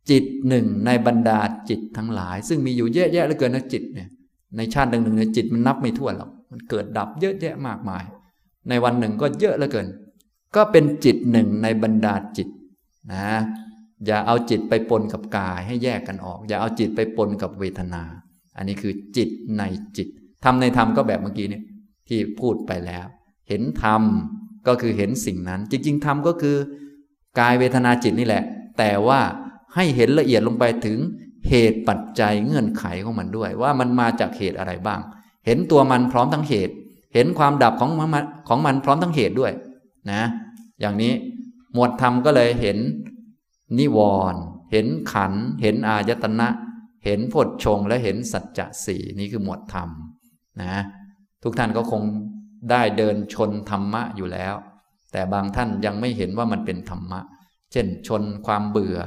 จิตหนึ่งในบรรดาจิตทั้งหลายซึ่งมีอยู่เยอะแยะเหลือเกินนะจิตเนี่ยในชาติหนึ่งหนึ่งเนี่ยจิตมันนับไม่ถ้วนหรอกมันเกิดดับเยอะแยะมากมายในวันหนึ่งก็เยอะเหลือเกินก็เป็นจิตหนึ่งในบรรดาจิตนะอย่าเอาจิตไปปนกับกายให้แยกกันออกอย่าเอาจิตไปปนกับเวทนาอันนี้คือจิตในจิตธรรมในธรรมก็แบบเมื่อกี้นี้ที่พูดไปแล้วเห็นธรรมก็คือเห็นสิ่งนั้นจริงๆธรรมก็คือกายเวทนาจิตนี่แหละแต่ว่าให้เห็นละเอียดลงไปถึงเหตุปัจจัยเงื่อนไขของมันด้วยว่ามันมาจากเหตุอะไรบ้างเห็นตัวมันพร้อมทั้งเหตุเห็นความดับของมันของมันพร้อมทั้งเหตุด้วยนะอย่างนี้หมวดธรรมก็เลยเห็นนิวรณ์เห็นขันธ์เห็นอายตนะเห็นโพชฌงค์และเห็นสัจจะสี่นี่คือหมวดธรรมนะทุกท่านก็คงได้เดินชนธรรมะอยู่แล้วแต่บางท่านยังไม่เห็นว่ามันเป็นธรรมะเช่นชนความเบื่อ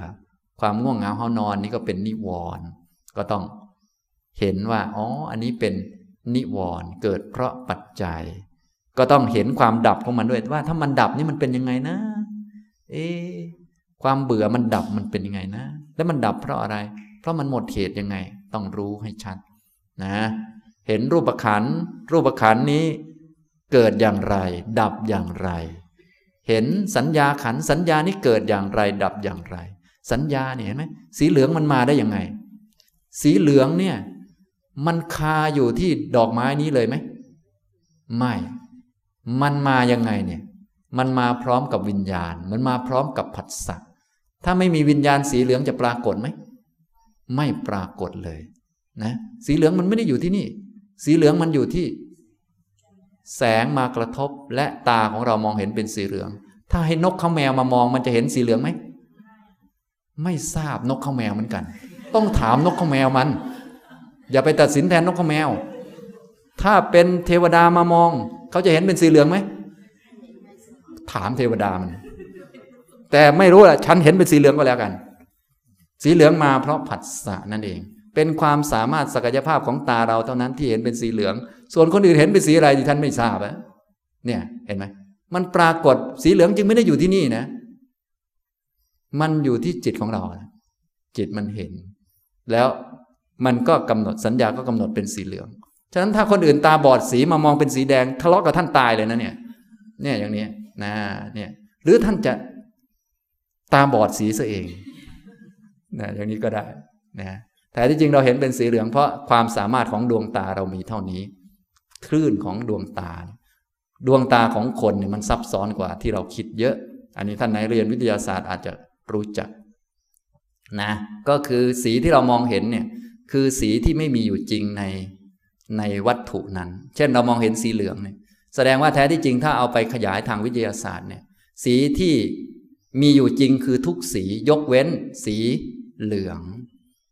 ความง่วงเหงาหาวนอนนี่ก็เป็นนิวรณ์ก็ต้องเห็นว่าอ๋ออันนี้เป็นนิวรณ์เกิดเพราะปัจจัยก็ต้องเห็นความดับของมันด้วยว่าถ้ามันดับนี่มันเป็นยังไงนะเอ๊ะความเบื่อมันดับมันเป็นยังไงนะแล้วมันดับเพราะอะไรเพราะมันหมดเหตุยังไงต้องรู้ให้ชัดนะเห็นรูปขันธ์รูปขันธ์นี้เกิดอย่างไรดับอย่างไรเห็นสัญญาขันธ์สัญญานี้เกิดอย่างไรดับอย่างไรสัญญาเนี่ยเห็นไหมสีเหลืองมันมาได้ยังไงสีเหลืองเนี่ยมันคาอยู่ที่ดอกไม้นี้เลยไหมไม่มันมายังไงเนี่ยมันมาพร้อมกับวิญญาณมันมาพร้อมกับผัสสะถ้าไม่มีวิญญาณสีเหลืองจะปรากฏไหมไม่ปรากฏเลยนะสีเหลืองมันไม่ได้อยู่ที่นี่สีเหลืองมันอยู่ที่แสงมากระทบและตาของเรามองเห็นเป็นสีเหลืองถ้าให้นกข้าวแมวมามองมันจะเห็นสีเหลืองไหมไม่ทราบนกข้าวแมวเหมือนกันต้องถามนกข้าวแมวมันอย่าไปตัดสินแทนนกข้าวแมวถ้าเป็นเทวดามามองเขาจะเห็นเป็นสีเหลืองไหมถามเทวดามันแต่ไม่รู้ล่ะฉันเห็นเป็นสีเหลืองก็แล้วกันสีเหลืองมาเพราะผัสสะนั่นเองเป็นความสามารถศักยภาพของตาเราเท่านั้นที่เห็นเป็นสีเหลืองส่วนคนอื่นเห็นเป็นสีอะไรที่ท่านไม่ทราบนะเนี่ยเห็นไหมมันปรากฏสีเหลืองจึงไม่ได้อยู่ที่นี่นะมันอยู่ที่จิตของเรานะจิตมันเห็นแล้วมันก็กำหนดสัญญาก็กำหนดเป็นสีเหลืองฉะนั้นถ้าคนอื่นตาบอดสีมามองเป็นสีแดงทะเลาะกับท่านตายเลยนะเนี่ยเนี่ยอย่างนี้นะเนี่ยหรือท่านจะตาบอดสีซะเองนะอย่างนี้ก็ได้นะแต่ที่จริงเราเห็นเป็นสีเหลืองเพราะความสามารถของดวงตาเรามีเท่านี้คลื่นของดวงตาดวงตาของคนเนี่ยมันซับซ้อนกว่าที่เราคิดเยอะอันนี้ท่านไหนเรียนวิทยาศาสตร์อาจจะรู้จักนะก็คือสีที่เรามองเห็นเนี่ยคือสีที่ไม่มีอยู่จริงในในวัตถุนั้นเช่นเรามองเห็นสีเหลืองเนี่ยแสดงว่าแท้ที่จริงถ้าเอาไปขยายทางวิทยาศาสตร์เนี่ยสีที่มีอยู่จริงคือทุกสียกเว้นสีเหลือง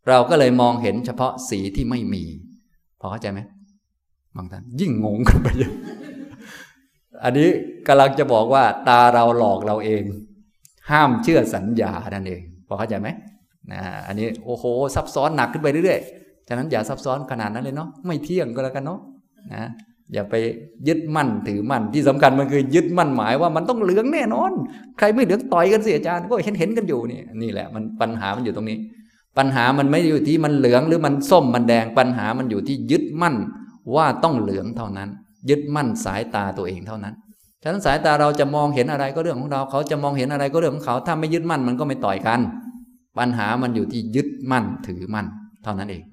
เราก็เลยมองเห็นเฉพาะสีที่ไม่มีพอเข้าใจไหมบางท่านยิ่งงงกันไปเยอะอันนี้กำลังจะบอกว่าตาเราหลอกเราเองห้ามเชื่อสัญญานั่นเองพอเข้าใจไหมนะอันนี้โอ้โหซับซ้อนหนักขึ้นไปเรื่อยๆฉะนั้นอย่าซับซ้อนขนาดนั้นเลยเนาะไม่เที่ยงก็แล้วกันเนาะนะอย่าไปยึดมั่นถือมั่นที่สำคัญมันคือยึดมั่นหมายว่ามันต้องเหลืองแน่นอนใครไม่เหลืองต่อยกันสิอาจารย์ก็เห็นเห็นกันอยู่นี่นี่แหละมันปัญหามันอยู่ตรงนี้ ปัญหามันไม่อยู่ที่มันเหลืองหรือมันส้มมันแดงปัญหามันอยู่ที่ยึดมั่นว่าต้องเหลืองเท่านั้นยึดมั่นสายตาตัวเองเท่านั้นฉะนั้นสายตาเราจะมองเห็นอะไรก็เรื่องของเราเขาจะมองเห็นอะไรก็เรื่องของเขาถ้าไม่ยึดมั่นมันก็ไม่ต่อยกันปัญหามันอยู่ที่ยึดมั่นถือมั่นเท่านั้นเอง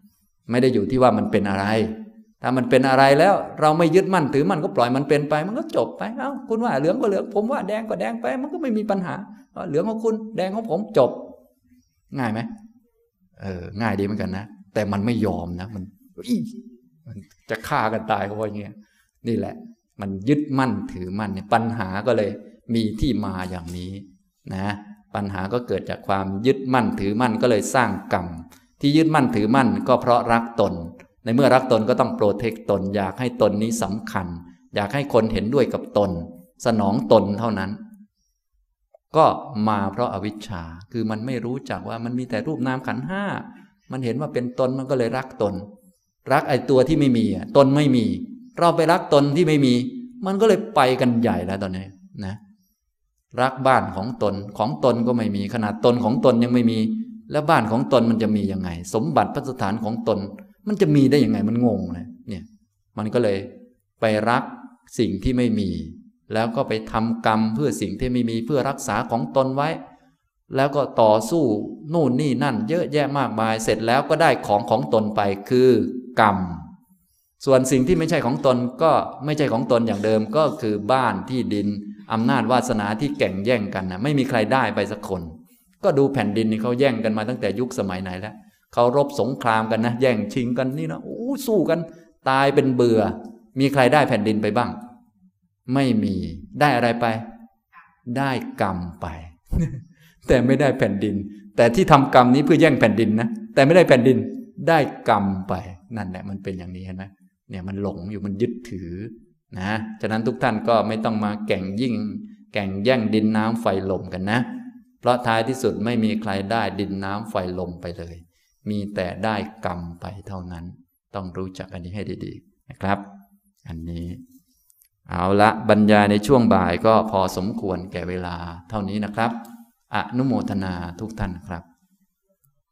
ไม่ได้อยู่ที่ว่ามันเป็นอะไรถ้ามันเป็นอะไรแล้วเราไม่ยึดมั่นถือมั่นก็ปล่อยมันเป็นไปมันก็จบไปเอ้าคุณว่าเหลืองก็เหลืองผมว่าแดงก็แดงไปมันก็ไม่มีปัญหาเหลืองของคุณแดงของผมจบง่ายไหมเออง่ายดีเหมือนกันนะแต่มันไม่ยอมนะมันมันจะฆ่ากันตายเพราะอย่างเงี้ยนี่แหละมันยึดมั่นถือมั่นเนี่ยปัญหาก็เลยมีที่มาอย่างนี้นะปัญหาก็เกิดจากความยึดมั่นถือมั่นก็เลยสร้างกรรมที่ยึดมั่นถือมั่นก็เพราะรักตนในเมื่อรักตนก็ต้องโปรเทคตนอยากให้ตนนี้สำคัญอยากให้คนเห็นด้วยกับตนสนองตนเท่านั้นก็มาเพราะอวิชชาคือมันไม่รู้จักว่ามันมีแต่รูปนามขันธ์ห้ามันเห็นว่าเป็นตนมันก็เลยรักตนรักไอ้ตัวที่ไม่มีตนไม่มีเราไปรักตนที่ไม่มีมันก็เลยไปกันใหญ่แล้วตอนนี้นะรักบ้านของตนของตนก็ไม่มีขนาดตนของตนยังไม่มีแล้วบ้านของตนมันจะมียังไงสมบัติพัสถานของตนมันจะมีได้ยังไงมันงงเลยเนี่ยมันก็เลยไปรักสิ่งที่ไม่มีแล้วก็ไปทำกรรมเพื่อสิ่งที่ไม่มีเพื่อรักษาของตนไว้แล้วก็ต่อสู้นู่นนี่นั่นเยอะแยะมากมายเสร็จแล้วก็ได้ของของตนไปคือกรรมส่วนสิ่งที่ไม่ใช่ของตนก็ไม่ใช่ของตนอย่างเดิมก็คือบ้านที่ดินอำนาจวาสนาที่แข่งแย่งกันนะไม่มีใครได้ไปสักคนก็ดูแผ่นดินนี่เขาแย่งกันมาตั้งแต่ยุคสมัยไหนแล้วเขารบสงครามกันนะแย่งชิงกันนี่นะโอ้สู้กันตายเป็นเบื่อมีใครได้แผ่นดินไปบ้างไม่มีได้อะไรไปได้กรรมไป แต่ไม่ได้แผ่นดินแต่ที่ทำกรรมนี้เพื่อแย่งแผ่นดินนะแต่ไม่ได้แผ่นดินได้กรรมไปนั่นแหละมันเป็นอย่างนี้เห็นไหมเนี่ยมันหลงอยู่มันยึดถือนะฉะนั้นทุกท่านก็ไม่ต้องมาแข่งยิ่งแข่งแย่งดินน้ำไฟลมกันนะเพราะท้ายที่สุดไม่มีใครได้ดินน้ำไฟลมไปเลยมีแต่ได้กรรมไปเท่านั้นต้องรู้จักอันนี้ให้ดีๆนะครับอันนี้เอาละบรรยายในช่วงบ่ายก็พอสมควรแก่เวลาเท่านี้นะครับอนุโมทนาทุกท่านครับ